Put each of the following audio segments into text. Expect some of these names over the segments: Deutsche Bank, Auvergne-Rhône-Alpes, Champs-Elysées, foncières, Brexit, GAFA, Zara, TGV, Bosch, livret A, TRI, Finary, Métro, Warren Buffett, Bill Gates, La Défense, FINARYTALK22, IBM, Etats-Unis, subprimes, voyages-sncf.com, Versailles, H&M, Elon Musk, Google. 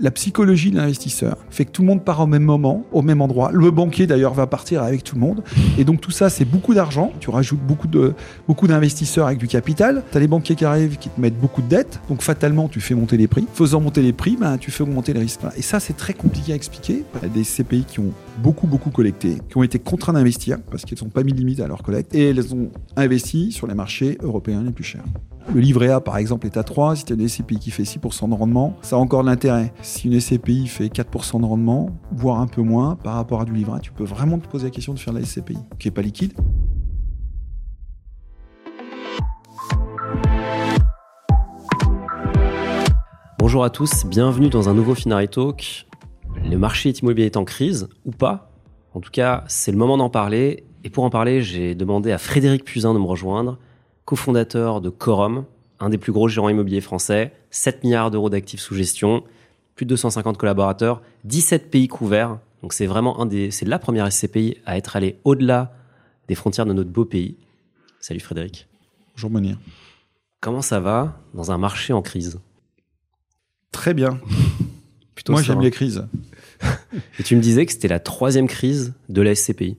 La psychologie de l'investisseur fait que tout le monde part au même moment, au même endroit. Le banquier, d'ailleurs, va partir avec tout le monde. Et donc, tout ça, c'est beaucoup d'argent. Tu rajoutes beaucoup d'investisseurs avec du capital. Tu as les banquiers qui arrivent, qui te mettent beaucoup de dettes. Donc, fatalement, tu fais monter les prix. Faisant monter les prix, tu fais augmenter les risques. Et ça, c'est très compliqué à expliquer. Il y a des SCPI qui ont beaucoup collecté, qui ont été contraints d'investir parce qu'ils n'ont pas mis de limite à leur collecte. Et elles ont investi sur les marchés européens les plus chers. Le livret A, par exemple, est à 3. Si tu as une SCPI qui fait 6% de rendement, ça a encore de l'intérêt. Si une SCPI fait 4% de rendement, voire un peu moins par rapport à du livret A, tu peux vraiment te poser la question de faire de la SCPI, qui n'est pas liquide. Bonjour à tous, bienvenue dans un nouveau Finary Talk. Le marché immobilier est en crise, ou pas. En tout cas, c'est le moment d'en parler. Et pour en parler, j'ai demandé à Frédéric Puzin de me rejoindre, cofondateur de Corum, un des plus gros gérants immobiliers français, 7 milliards d'euros d'actifs sous gestion, plus de 250 collaborateurs, 17 pays couverts. Donc c'est vraiment c'est la première SCPI à être allée au-delà des frontières de notre beau pays. Salut Frédéric. Bonjour Mounir. Comment ça va dans un marché en crise ? Très bien. Moi j'aime les crises. Et tu me disais que c'était la 3e crise de la SCPI.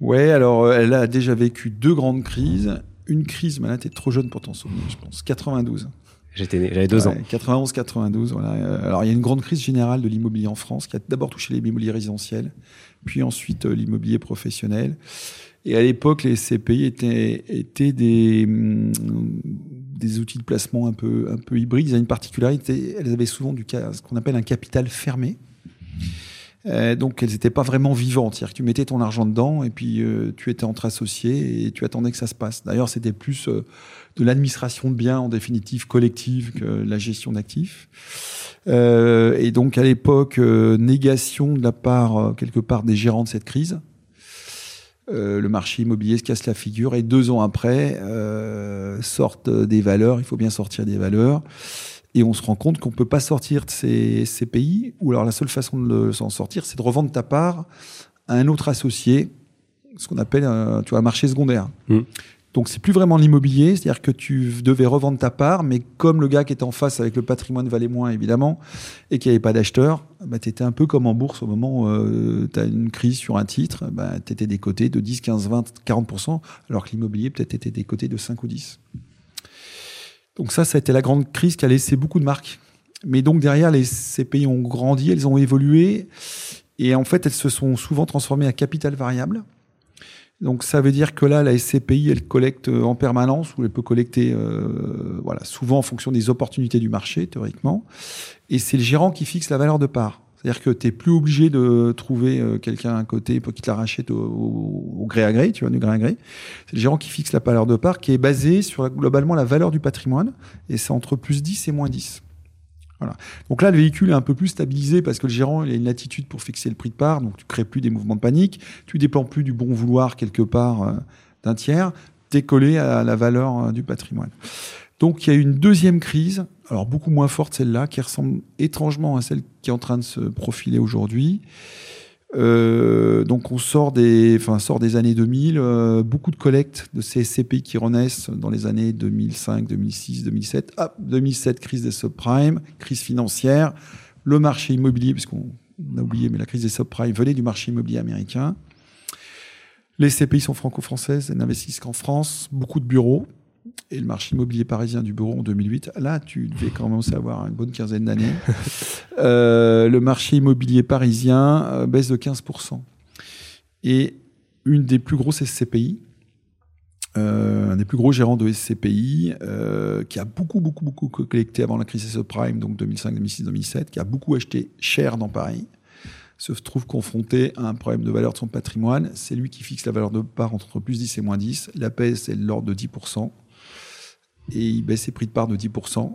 Ouais, alors elle a déjà vécu 2 grandes crises. Une crise, mais là, t'es trop jeune pour t'en souvenir, je pense. 92. J'étais né, j'avais 2 ans. 91-92, voilà. Alors, il y a une grande crise générale de l'immobilier en France qui a d'abord touché l'immobilier résidentiel, puis ensuite l'immobilier professionnel. Et à l'époque, les SCPI étaient des outils de placement un peu hybrides. Ils avaient une particularité, elles avaient souvent ce qu'on appelle un capital fermé. Donc, elles n'étaient pas vraiment vivantes. C'est-à-dire que tu mettais ton argent dedans et puis tu étais entre associés et tu attendais que ça se passe. D'ailleurs, c'était plus de l'administration de biens, en définitive, collective que de la gestion d'actifs. Et donc, à l'époque, négation de la part, quelque part, des gérants de cette crise. Le marché immobilier se casse la figure et 2 ans après, sortent des valeurs. Il faut bien sortir des valeurs. Et on se rend compte qu'on ne peut pas sortir de ces pays, ou alors la seule façon de s'en sortir, c'est de revendre ta part à un autre associé, ce qu'on appelle un marché secondaire. Mmh. Donc c'est plus vraiment l'immobilier, c'est-à-dire que tu devais revendre ta part, mais comme le gars qui était en face avec le patrimoine valait moins évidemment, et qu'il n'y avait pas d'acheteur, tu étais un peu comme en bourse au moment où tu as une crise sur un titre, tu étais décoté de 10, 15, 20, 40%, alors que l'immobilier peut-être était décoté de 5 ou 10%. Donc ça a été la grande crise qui a laissé beaucoup de marques. Mais donc derrière, ces pays ont grandi, elles ont évolué. Et en fait, elles se sont souvent transformées à capital variable. Donc ça veut dire que là, la SCPI, elle collecte en permanence, ou elle peut collecter souvent en fonction des opportunités du marché, théoriquement. Et c'est le gérant qui fixe la valeur de part. C'est-à-dire que tu n'es plus obligé de trouver quelqu'un à côté pour qu'il te la rachète au gré à gré, du gré à gré. C'est le gérant qui fixe la valeur de part, qui est basée sur globalement la valeur du patrimoine, et c'est entre plus 10 et moins 10. Voilà. Donc là, le véhicule est un peu plus stabilisé parce que le gérant il a une latitude pour fixer le prix de part, donc tu ne crées plus des mouvements de panique, tu ne dépends plus du bon vouloir quelque part d'un tiers, tu es collé à la valeur du patrimoine. Donc il y a eu une 2e crise, alors beaucoup moins forte celle-là, qui ressemble étrangement à celle qui est en train de se profiler aujourd'hui. Donc on sort des années 2000, beaucoup de collectes de ces SCPI qui renaissent dans les années 2005, 2006, 2007. 2007, crise des subprimes, crise financière, le marché immobilier, parce qu'on a oublié, mais la crise des subprimes venait du marché immobilier américain. Les SCPI sont franco-françaises, elles n'investissent qu'en France, beaucoup de bureaux. Et le marché immobilier parisien du bureau en 2008, là, tu devais quand même savoir une bonne quinzaine d'années, le marché immobilier parisien baisse de 15%. Et une des plus grosses SCPI, un des plus gros gérants de SCPI, qui a beaucoup collecté avant la crise des subprimes, donc 2005, 2006, 2007, qui a beaucoup acheté cher dans Paris, se trouve confronté à un problème de valeur de son patrimoine. C'est lui qui fixe la valeur de part entre plus 10 et moins 10. La baisse est de l'ordre de 10%. Et il baisse ses prix de part de 10%.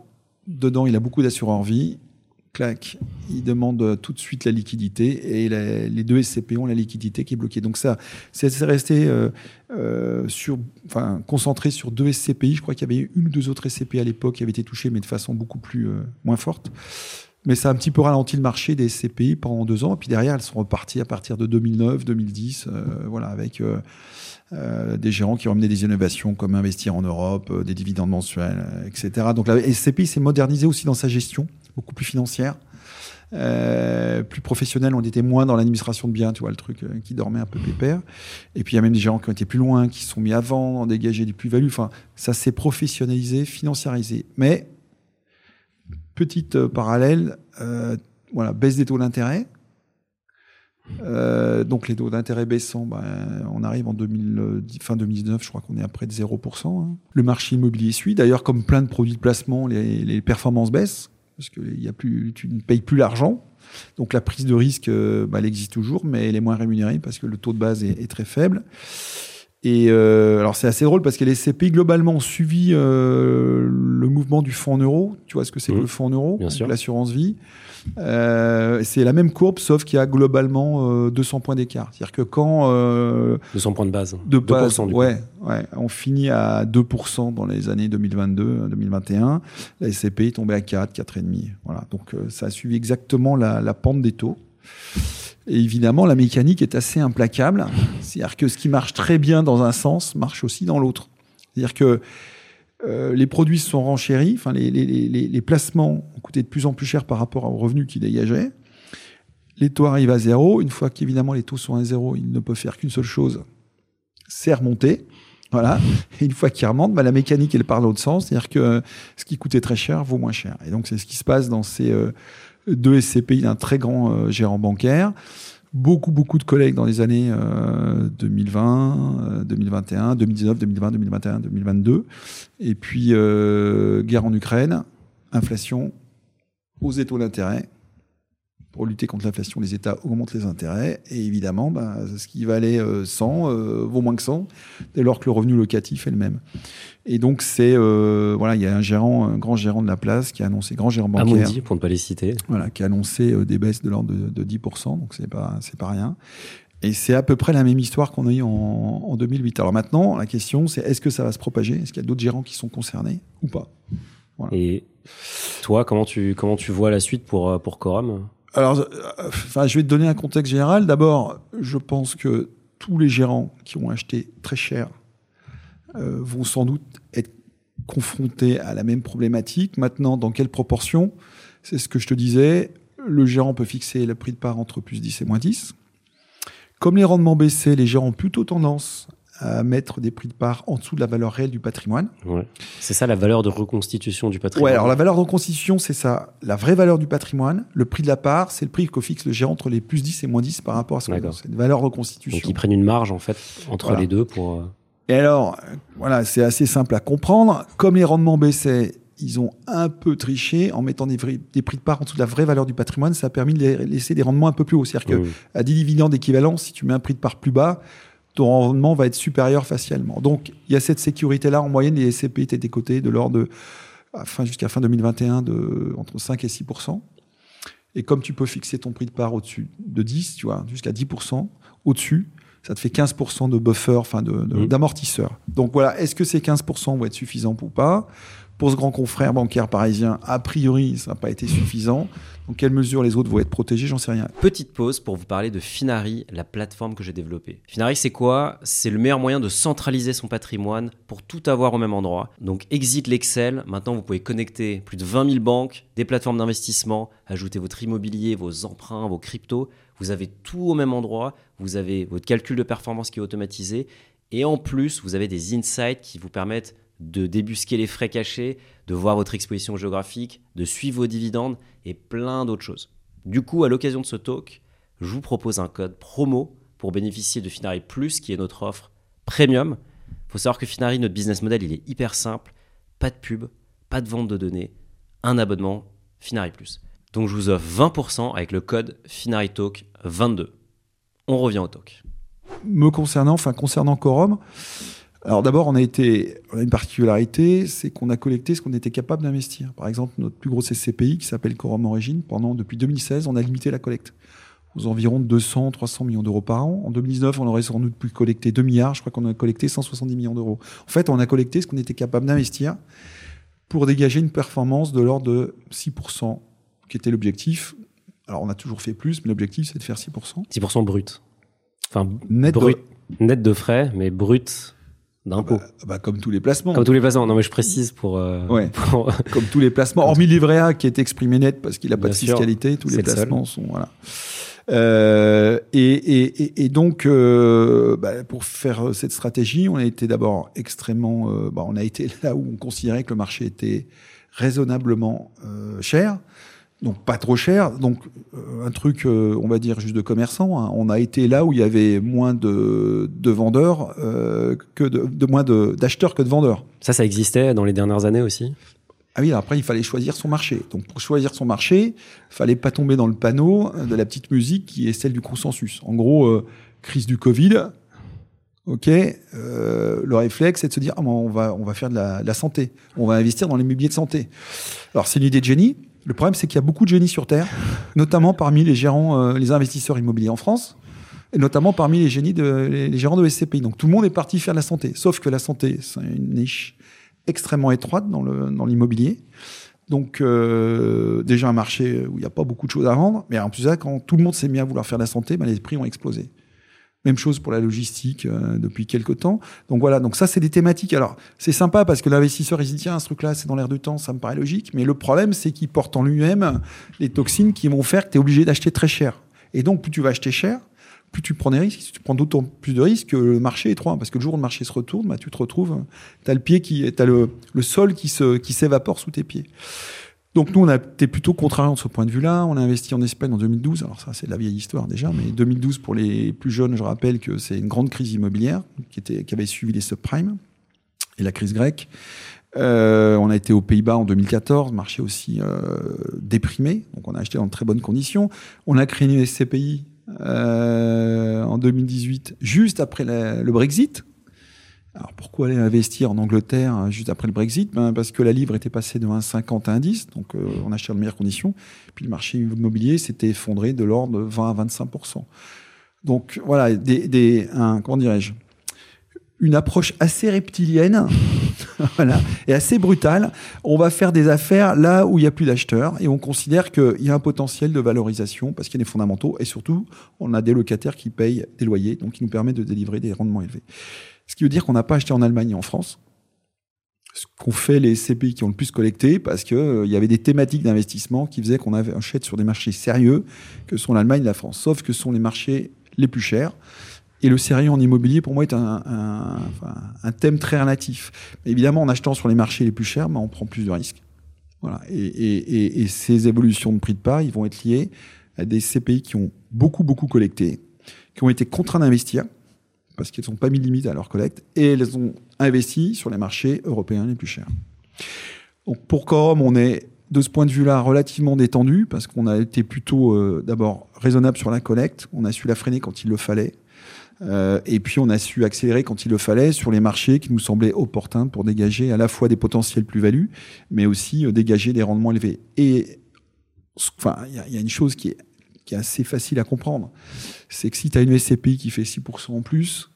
Dedans, il a beaucoup d'assureurs-vie. Clac, il demande tout de suite la liquidité. Et les 2 SCPI ont la liquidité qui est bloquée. Donc ça, c'est resté concentré sur 2 SCPI. Je crois qu'il y avait une ou 2 autres SCPI à l'époque qui avaient été touchées, mais de façon beaucoup moins forte. Mais ça a un petit peu ralenti le marché des SCPI pendant 2 ans. Et puis derrière, elles sont reparties à partir de 2009, 2010, avec des gérants qui ont amené des innovations comme investir en Europe, des dividendes mensuels, etc. Donc la SCPI s'est modernisée aussi dans sa gestion, beaucoup plus financière. plus professionnels, on était moins dans l'administration de biens, tu vois, le truc qui dormait un peu pépère. Et puis il y a même des gérants qui ont été plus loin, qui se sont mis avant, ont dégagé des plus-values. Enfin, ça s'est professionnalisé, financiarisé. Mais, petite parallèle, voilà, baisse des taux d'intérêt. Donc les taux d'intérêt baissant, on arrive en fin 2019, je crois qu'on est à près de 0%. Hein. Le marché immobilier suit. D'ailleurs, comme plein de produits de placement, les performances baissent parce que tu ne payes plus l'argent. Donc la prise de risque, elle existe toujours, mais elle est moins rémunérée parce que le taux de base est très faible. Et alors c'est assez drôle parce que les SCPI globalement ont suivi le mouvement du fonds en euros. Tu vois ce que c'est que le fonds en euros, l'assurance vie. C'est la même courbe, sauf qu'il y a globalement 200 points d'écart. C'est-à-dire que quand 200 points de base, 2%, du coup. Ouais, on finit à 2% dans les années 2022-2021. La SCPI est tombée à 4,5. Voilà. Donc ça a suivi exactement la pente des taux. Et évidemment, la mécanique est assez implacable. C'est-à-dire que ce qui marche très bien dans un sens marche aussi dans l'autre. C'est-à-dire que les produits se sont renchéris, enfin, les placements ont coûté de plus en plus cher par rapport aux revenus qu'ils dégageaient. Les taux arrivent à zéro. Une fois qu'évidemment les taux sont à zéro, ils ne peuvent faire qu'une seule chose, c'est remonter. Voilà. Et une fois qu'ils remontent, la mécanique, elle part dans l'autre sens. C'est-à-dire que ce qui coûtait très cher vaut moins cher. Et donc, c'est ce qui se passe dans ces... deux SCPI d'un très grand gérant bancaire. Beaucoup de collègues dans les années 2020, 2021, 2019, 2020, 2021, 2022. Et puis, guerre en Ukraine, inflation, hausse des taux d'intérêt. Pour lutter contre l'inflation, les États augmentent les intérêts. Et évidemment, ce qui valait 100 vaut moins que 100, dès lors que le revenu locatif est le même. Et donc, il y a un grand gérant de la place qui a annoncé, grand gérant bancaire. Amundi, pour ne pas les citer. Voilà, qui a annoncé des baisses de l'ordre de 10%, donc c'est pas rien. Et c'est à peu près la même histoire qu'on a eu en 2008. Alors maintenant, la question, c'est est-ce que ça va se propager? Est-ce qu'il y a d'autres gérants qui sont concernés ou pas? Voilà. Et toi, comment tu vois la suite pour Corum? Alors, je vais te donner un contexte général. D'abord, je pense que tous les gérants qui ont acheté très cher vont sans doute être confrontés à la même problématique. Maintenant, dans quelle proportion? C'est ce que je te disais. Le gérant peut fixer le prix de part entre plus 10 et moins 10. Comme les rendements baissaient, les gérants ont plutôt tendance à mettre des prix de part en dessous de la valeur réelle du patrimoine. Ouais. C'est ça la valeur de reconstitution du patrimoine. Ouais, alors la valeur de reconstitution, c'est ça. La vraie valeur du patrimoine, le prix de la part, c'est le prix que fixe le gérant entre les plus 10 et moins 10 par rapport à ce qu'on a. C'est une valeur de reconstitution. Donc ils prennent une marge, en fait, entre les deux pour... Et alors, c'est assez simple à comprendre. Comme les rendements baissaient, ils ont un peu triché en mettant des prix de part en dessous de la vraie valeur du patrimoine. Ça a permis de laisser des rendements un peu plus hauts. C'est-à-dire qu'à des dividendes équivalents, si tu mets un prix de part plus bas, ton rendement va être supérieur facialement. Donc, il y a cette sécurité-là. En moyenne, les SCPI étaient décotés de l'ordre de, jusqu'à fin 2021, entre 5 et 6%. Et comme tu peux fixer ton prix de part au-dessus de 10, tu vois, jusqu'à 10%, au-dessus, ça te fait 15% de buffer, d'amortisseur. Donc voilà, est-ce que ces 15% vont être suffisants ou pas? Pour ce grand confrère bancaire parisien, a priori, ça n'a pas été suffisant. Dans quelle mesure les autres vont être protégés, j'en sais rien. Petite pause pour vous parler de Finary, la plateforme que j'ai développée. Finary, c'est quoi? C'est le meilleur moyen de centraliser son patrimoine pour tout avoir au même endroit. Donc, exit l'Excel. Maintenant, vous pouvez connecter plus de 20 000 banques, des plateformes d'investissement, ajouter votre immobilier, vos emprunts, vos cryptos. Vous avez tout au même endroit. Vous avez votre calcul de performance qui est automatisé. Et en plus, vous avez des insights qui vous permettent de débusquer les frais cachés, de voir votre exposition géographique, de suivre vos dividendes et plein d'autres choses. Du coup, à l'occasion de ce talk, je vous propose un code promo pour bénéficier de Finary Plus, qui est notre offre premium. Il faut savoir que Finary, notre business model, il est hyper simple. Pas de pub, pas de vente de données, un abonnement Finary Plus. Donc, je vous offre 20% avec le code FINARYTALK22. On revient au talk. Concernant Corum... Alors d'abord, on a une particularité, c'est qu'on a collecté ce qu'on était capable d'investir. Par exemple, notre plus grosse SCPI qui s'appelle Corum Origin, depuis 2016, on a limité la collecte aux environs 200-300 millions d'euros par an. En 2019, on aurait sans doute pu collecter 2 milliards, je crois qu'on a collecté 170 millions d'euros. En fait, on a collecté ce qu'on était capable d'investir pour dégager une performance de l'ordre de 6%, qui était l'objectif. Alors on a toujours fait plus, mais l'objectif c'est de faire 6%. 6% brut. Enfin, net brut, net de frais, mais brut... d'impôts. Comme tous les placements. Comme tous les placements. Non, mais je précise pour... Comme tous les placements, hormis le livret A qui est exprimé net parce qu'il n'a pas de fiscalité, tous les placements sont... Voilà. Et donc, pour faire cette stratégie, on a été d'abord extrêmement... on a été là où on considérait que le marché était raisonnablement cher. Donc pas trop cher, donc un truc, on va dire, juste de commerçant. Hein. On a été là où il y avait moins de vendeurs que de moins d'acheteurs que de vendeurs. Ça existait dans les dernières années aussi. Ah oui, après il fallait choisir son marché. Donc pour choisir son marché, fallait pas tomber dans le panneau de la petite musique qui est celle du consensus. En gros, crise du Covid. Ok, le réflexe, c'est de se dire on va faire de la santé. On va investir dans les mobiliers de santé. Alors c'est une idée de génie. Le problème, c'est qu'il y a beaucoup de génies sur Terre, notamment parmi les gérants, les investisseurs immobiliers en France, et notamment parmi les gérants de SCPI. Donc tout le monde est parti faire de la santé, sauf que la santé, c'est une niche extrêmement étroite dans l'immobilier. Donc déjà un marché où il n'y a pas beaucoup de choses à vendre, mais en plus là, quand tout le monde s'est mis à vouloir faire de la santé, les prix ont explosé. Même chose pour la logistique depuis quelques temps. Donc voilà, donc ça c'est des thématiques. Alors c'est sympa parce que l'investisseur il se dit tiens, ce truc-là c'est dans l'air du temps, ça me paraît logique. Mais le problème c'est qu'il porte en lui-même les toxines qui vont faire que t'es obligé d'acheter très cher. Et donc plus tu vas acheter cher, plus tu prends des risques. Si tu prends d'autant plus de risques, le marché est trop. Parce que le jour où le marché se retourne, tu te retrouves, t'as le pied t'as le sol qui s'évapore sous tes pieds. Donc nous, on a été plutôt contrariant de ce point de vue-là. On a investi en Espagne en 2012. Alors ça, c'est de la vieille histoire déjà, mais 2012 pour les plus jeunes, je rappelle que c'est une grande crise immobilière qui avait suivi les subprimes et la crise grecque. On a été aux Pays-Bas en 2014, marché aussi déprimé. Donc on a acheté dans de très bonnes conditions. On a créé une SCPI en 2018, juste après le Brexit. Alors pourquoi aller investir en Angleterre juste après le Brexit ? Parce que la livre était passée de 1,50 à 1,10, donc on achetait dans les meilleures conditions. Puis le marché immobilier s'était effondré de l'ordre de 20 à 25%. Donc voilà, comment dirais-je ? Une approche assez reptilienne voilà, et assez brutale. On va faire des affaires là où il n'y a plus d'acheteurs et on considère qu'il y a un potentiel de valorisation parce qu'il y a des fondamentaux et surtout, on a des locataires qui payent des loyers, donc qui nous permettent de délivrer des rendements élevés. Ce qui veut dire qu'on n'a pas acheté en Allemagne et en France, ce qu'ont fait les SCPI qui ont le plus collecté, parce qu'il y avait des thématiques d'investissement qui faisaient qu'on achète sur des marchés sérieux, que sont l'Allemagne et la France, sauf que ce sont les marchés les plus chers. Et le sérieux en immobilier, pour moi, est un thème très relatif. Mais évidemment, en achetant sur les marchés les plus chers, on prend plus de risques. Voilà. Et ces évolutions de prix de part, ils vont être liés à des SCPI qui ont beaucoup collecté, qui ont été contraints d'investir, parce qu'elles n'ont pas mis de limite à leur collecte, et elles ont investi sur les marchés européens les plus chers. Donc pour Corum, on est, de ce point de vue-là, relativement détendu, parce qu'on a été plutôt, d'abord, raisonnable sur la collecte, on a su la freiner quand il le fallait, et puis on a su accélérer quand il le fallait sur les marchés qui nous semblaient opportuns pour dégager à la fois des potentiels plus-values, mais aussi dégager des rendements élevés. Et il y a une chose qui est assez facile à comprendre, c'est que si tu as une SCPI qui fait 6% en plus,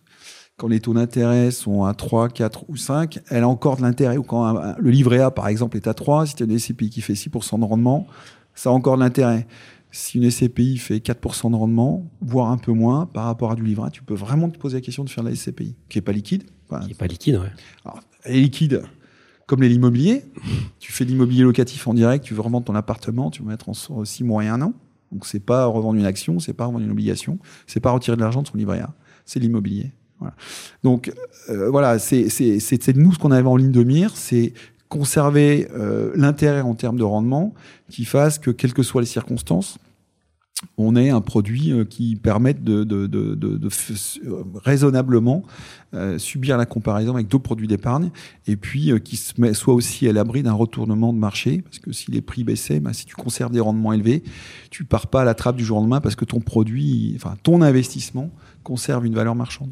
quand les taux d'intérêt sont à 3, 4 ou 5, elle a encore de l'intérêt. Ou quand le livret A, par exemple, est à 3, si tu as une SCPI qui fait 6% de rendement, ça a encore de l'intérêt. Si une SCPI fait 4% de rendement, voire un peu moins, par rapport à du livret A, tu peux vraiment te poser la question de faire de la SCPI, qui n'est pas liquide. Qui n'est pas liquide, ouais. Alors, elle est liquide, comme l'immobilier. Tu fais de l'immobilier locatif en direct, tu veux revendre ton appartement, tu veux mettre en 6 mois et 1 an. Donc, c'est pas revendre une action, c'est pas revendre une obligation, c'est pas retirer de l'argent de son livret A, c'est l'immobilier. Voilà. Donc, c'est nous ce qu'on avait en ligne de mire, c'est conserver l'intérêt en termes de rendement qui fasse que, quelles que soient les circonstances, on ait un produit qui permette de raisonnablement subir la comparaison avec d'autres produits d'épargne et puis qui soit aussi à l'abri d'un retournement de marché parce que si les prix baissaient, si tu conserves des rendements élevés, tu pars pas à la trappe du jour au lendemain parce que ton investissement conserve une valeur marchande.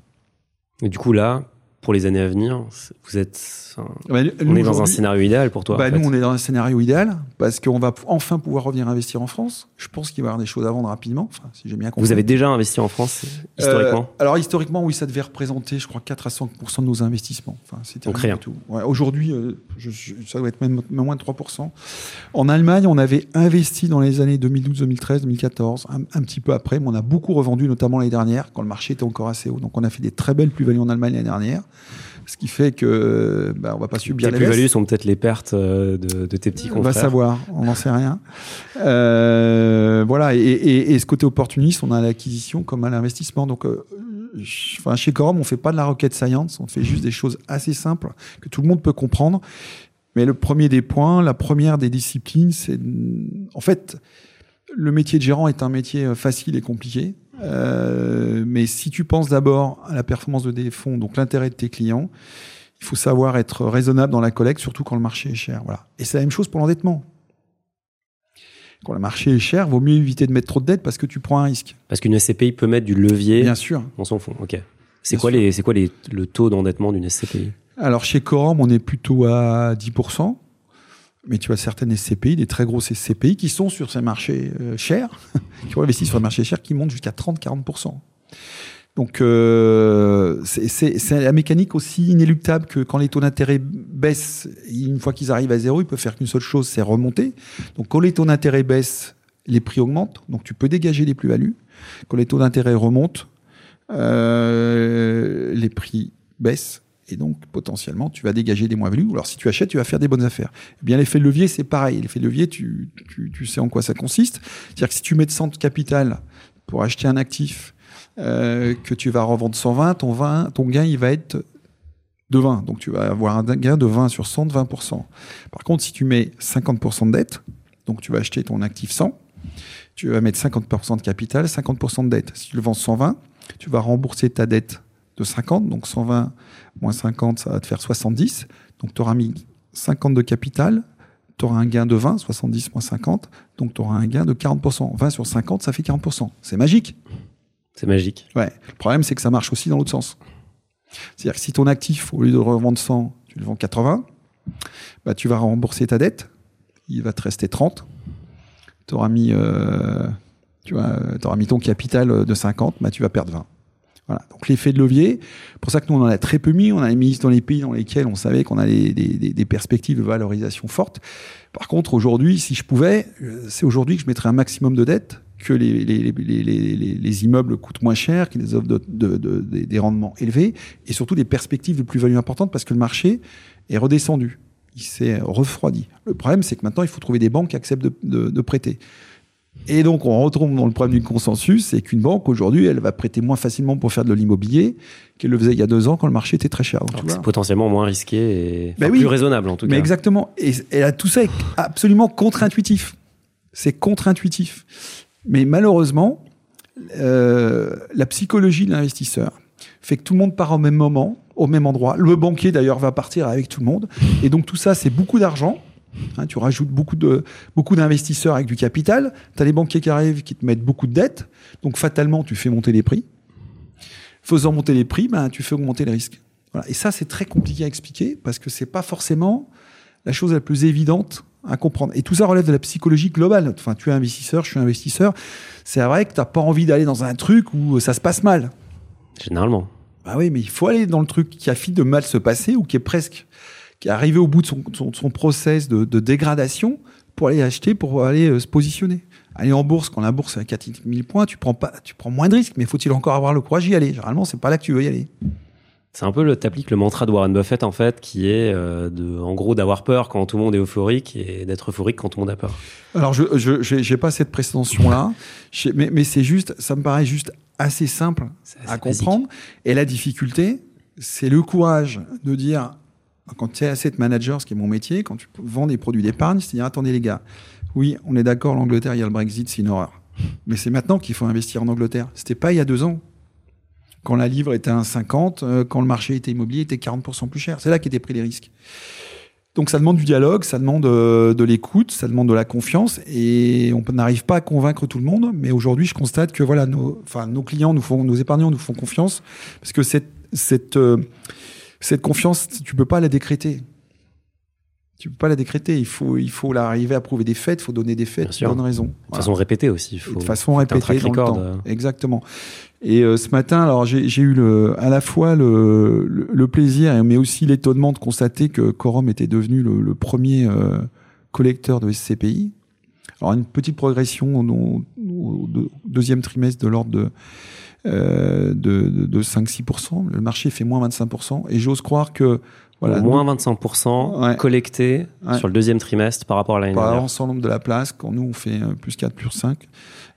Et du coup là, pour les années à venir, on est dans un scénario idéal pour toi. Nous, on est dans un scénario idéal parce qu'on va enfin pouvoir revenir investir en France. Je pense qu'il va y avoir des choses à vendre rapidement. Si j'ai bien compris. Vous avez déjà investi en France historiquement ? Alors historiquement, oui, ça devait représenter, je crois, 4 à 5% de nos investissements. C'était rien du tout. Ouais, aujourd'hui, ça doit être même moins de 3%. En Allemagne, on avait investi dans les années 2012, 2013, 2014, un petit peu après, mais on a beaucoup revendu, notamment l'année dernière, quand le marché était encore assez haut. Donc on a fait des très belles plus-values en Allemagne l'année dernière. ce qui fait que on va pas subir les plus-values sont peut-être les pertes de tes petits confrères. On va savoir, on n'en sait rien. Voilà, et ce côté opportuniste, on a à l'acquisition comme à l'investissement. Donc, chez Corum, on fait pas de la rocket science, on fait juste des choses assez simples que tout le monde peut comprendre. Mais le premier des points, la première des disciplines, c'est en fait le métier de gérant est un métier facile et compliqué. Mais si tu penses d'abord à la performance de tes fonds, donc l'intérêt de tes clients, il faut savoir être raisonnable dans la collecte, surtout quand le marché est cher. Voilà. Et c'est la même chose pour l'endettement. Quand le marché est cher, vaut mieux éviter de mettre trop de dettes parce que tu prends un risque. Parce qu'une SCPI peut mettre du levier dans son fonds. Okay. C'est quoi le taux d'endettement d'une SCPI ? Alors chez Corum, on est plutôt à 10%. Mais tu as certaines SCPI, des très grosses SCPI qui sont sur ces marchés chers, qui ont investi sur les marchés chers, qui montent jusqu'à 30-40%. Donc c'est la mécanique aussi inéluctable que quand les taux d'intérêt baissent, une fois qu'ils arrivent à zéro, ils peuvent faire qu'une seule chose, c'est remonter. Donc quand les taux d'intérêt baissent, les prix augmentent, donc tu peux dégager des plus-values. Quand les taux d'intérêt remontent, les prix baissent. Et donc, potentiellement, tu vas dégager des moins-values. Alors, si tu achètes, tu vas faire des bonnes affaires. Eh bien, l'effet de levier, c'est pareil. L'effet de levier, tu sais en quoi ça consiste. C'est-à-dire que si tu mets 100 de capital pour acheter un actif que tu vas revendre 120, ton gain, il va être de 20. Donc, tu vas avoir un gain de 20 sur 100 de 20%. Par contre, si tu mets 50% de dette, donc tu vas acheter ton actif 100, tu vas mettre 50% de capital, 50% de dette. Si tu le vends 120, tu vas rembourser ta dette de 50, donc 120 moins 50, ça va te faire 70. Donc, tu auras mis 50 de capital, tu auras un gain de 20, 70 moins 50, donc tu auras un gain de 40%. 20 sur 50, ça fait 40%. C'est magique. C'est magique. Ouais. Le problème, c'est que ça marche aussi dans l'autre sens. C'est-à-dire que si ton actif, au lieu de le revendre 100, tu le vends 80, bah, tu vas rembourser ta dette, il va te rester 30. Tu auras mis, ton capital de 50, bah, tu vas perdre 20. Voilà. Donc, l'effet de levier. C'est pour ça que nous, on en a très peu mis. On a mis dans les pays dans lesquels on savait qu'on a des perspectives de valorisation fortes. Par contre, aujourd'hui, si je pouvais, c'est aujourd'hui que je mettrais un maximum de dettes, que les immeubles coûtent moins cher, qu'ils offrent des rendements élevés et surtout des perspectives de plus-value importantes parce que le marché est redescendu. Il s'est refroidi. Le problème, c'est que maintenant, il faut trouver des banques qui acceptent de prêter. Et donc, on retrouve dans le problème du consensus, c'est qu'une banque, aujourd'hui, elle va prêter moins facilement pour faire de l'immobilier qu'elle le faisait il y a 2 ans quand le marché était très cher. Donc, c'est potentiellement moins risqué et plus raisonnable, en tout cas. Mais exactement. Et là, tout ça est absolument contre-intuitif. C'est contre-intuitif. Mais malheureusement, la psychologie de l'investisseur fait que tout le monde part au même moment, au même endroit. Le banquier, d'ailleurs, va partir avec tout le monde. Et donc, tout ça, c'est beaucoup d'argent. Hein, tu rajoutes beaucoup d'investisseurs avec du capital, tu as les banquiers qui arrivent qui te mettent beaucoup de dettes, donc fatalement tu fais monter les prix. Faisant monter les prix, tu fais augmenter les risques. Voilà. Et ça, c'est très compliqué à expliquer parce que c'est pas forcément la chose la plus évidente à comprendre. Et tout ça relève de la psychologie globale. Enfin, tu es investisseur, je suis investisseur. C'est vrai que t'as pas envie d'aller dans un truc où ça se passe mal. Généralement. Bah oui, mais il faut aller dans le truc qui a fini de mal se passer ou qui est presque... qui est arrivé au bout de son process de dégradation pour aller acheter, pour aller se positionner. Aller en bourse, quand la bourse est à 4000 points, tu prends moins de risques, mais faut-il encore avoir le courage d'y aller? Généralement, c'est pas là que tu veux y aller. C'est un peu t'appliques le mantra de Warren Buffett, en fait, qui est, en gros, d'avoir peur quand tout le monde est euphorique et d'être euphorique quand tout le monde a peur. Alors, j'ai pas cette prétention-là, mais c'est juste, ça me paraît juste assez simple à comprendre. Basique. Et la difficulté, c'est le courage de dire, quand tu es asset manager, ce qui est mon métier, quand tu vends des produits d'épargne, c'est dire, attendez les gars, oui, on est d'accord, l'Angleterre, il y a le Brexit, c'est une horreur. Mais c'est maintenant qu'il faut investir en Angleterre. C'était pas il y a 2 ans. Quand la livre était à 1,50, quand le marché était immobilier, était 40% plus cher. C'est là qu'étaient pris les risques. Donc ça demande du dialogue, ça demande de l'écoute, ça demande de la confiance et on n'arrive pas à convaincre tout le monde. Mais aujourd'hui, je constate que voilà, nos clients nos épargnants nous font confiance parce que cette confiance, tu peux pas la décréter. Tu peux pas la décréter. Il faut l'arriver à prouver des faits. Il faut donner des faits pour bonnes raisons. De façon répétée aussi. De façon répétée dans le temps. Exactement. Et ce matin, alors j'ai eu à la fois le plaisir, mais aussi l'étonnement de constater que Corum était devenu le premier collecteur de SCPI. Alors une petite progression au deuxième trimestre de l'ordre de de 5-6%. Le marché fait moins 25%. Et j'ose croire que... Voilà, moins 25% ouais, collecté ouais, sur le deuxième trimestre par rapport à l'année dernière. Par ensemble de la place, quand nous on fait plus 4, plus 5.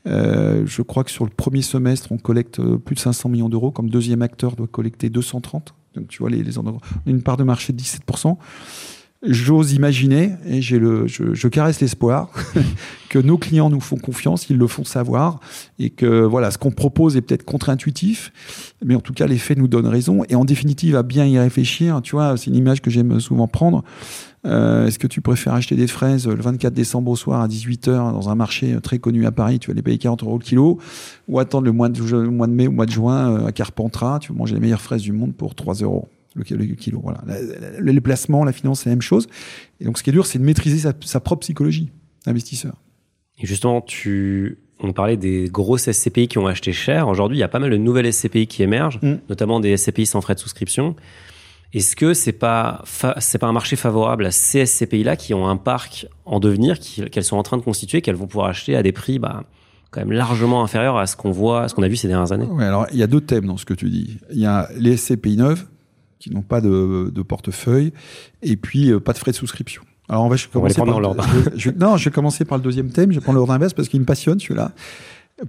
Je crois que sur le premier semestre, on collecte plus de 500 millions d'euros, comme deuxième acteur doit collecter 230. Donc tu vois, les endroits, une part de marché de 17%. J'ose imaginer, et je caresse l'espoir, que nos clients nous font confiance, ils le font savoir, et que voilà, ce qu'on propose est peut-être contre-intuitif, mais en tout cas, les faits nous donnent raison, et en définitive, à bien y réfléchir. Tu vois, c'est une image que j'aime souvent prendre. Est-ce que tu préfères acheter des fraises le 24 décembre au soir à 18h dans un marché très connu à Paris, tu vas les payer 40 euros le kilo, ou attendre le mois de mai, au mois de juin à Carpentras, tu vas manger les meilleures fraises du monde pour 3 euros le kilo, voilà. Les placements, la finance, c'est la même chose. Et donc, ce qui est dur, c'est de maîtriser sa propre psychologie d'investisseur. Et justement, on parlait des grosses SCPI qui ont acheté cher. Aujourd'hui, il y a pas mal de nouvelles SCPI qui émergent, notamment des SCPI sans frais de souscription. Est-ce que c'est pas un marché favorable à ces SCPI-là qui ont un parc en devenir, qu'elles sont en train de constituer, qu'elles vont pouvoir acheter à des prix, quand même largement inférieurs à ce qu'on voit, à ce qu'on a vu ces dernières années? Oui, alors, il y a deux thèmes dans ce que tu dis. Il y a les SCPI neuves, qui n'ont pas de portefeuille, et puis pas de frais de souscription. Alors je vais commencer par le deuxième thème, je vais prendre l'ordre inverse parce qu'il me passionne celui-là.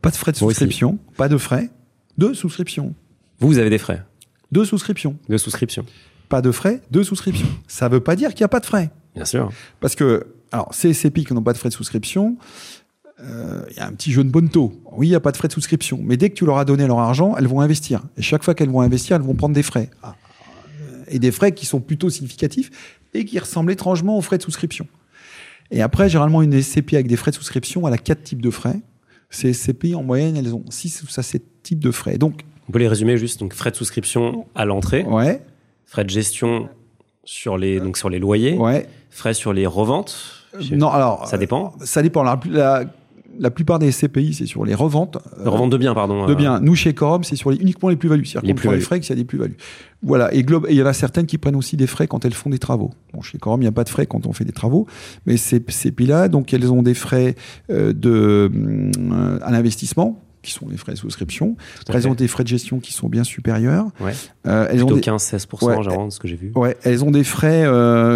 Pas de frais de souscription, aussi. Pas de frais de souscription. Vous avez des frais de souscription. De souscription. Pas de frais de souscription. Ça ne veut pas dire qu'il n'y a pas de frais. Bien sûr. Parce que, alors, ces SCPI qui n'ont pas de frais de souscription, il y a un petit jeu de bonneteau. Oui, il n'y a pas de frais de souscription, mais dès que tu leur as donné leur argent, elles vont investir. Et chaque fois qu'elles vont investir, elles vont prendre des frais. Et des frais qui sont plutôt significatifs et qui ressemblent étrangement aux frais de souscription. Et après, généralement, une SCPI avec des frais de souscription, elle a 4 types de frais. Ces SCPI, en moyenne, elles ont 6 ou 7 types de frais. Donc, on peut les résumer juste, donc frais de souscription à l'entrée, ouais, frais de gestion sur les loyers, ouais, frais sur les reventes. Non, alors, ça dépend. Ça dépend. La plupart des SCPI, c'est sur les reventes. Reventes de biens, pardon. De biens. Nous, chez Corum, c'est sur uniquement les plus-values. C'est-à-dire qu'on prend les frais s'il y a des plus-values. Voilà. Et il y en a certaines qui prennent aussi des frais quand elles font des travaux. Bon, chez Corum, il n'y a pas de frais quand on fait des travaux. Mais ces SCPI-là, donc, elles ont des frais à l'investissement, qui sont les frais de souscription. Elles ont des frais de gestion qui sont bien supérieurs. Ouais. Elles ont 15-16%, ouais, genre, de ce que j'ai vu. Ouais. Elles ont des frais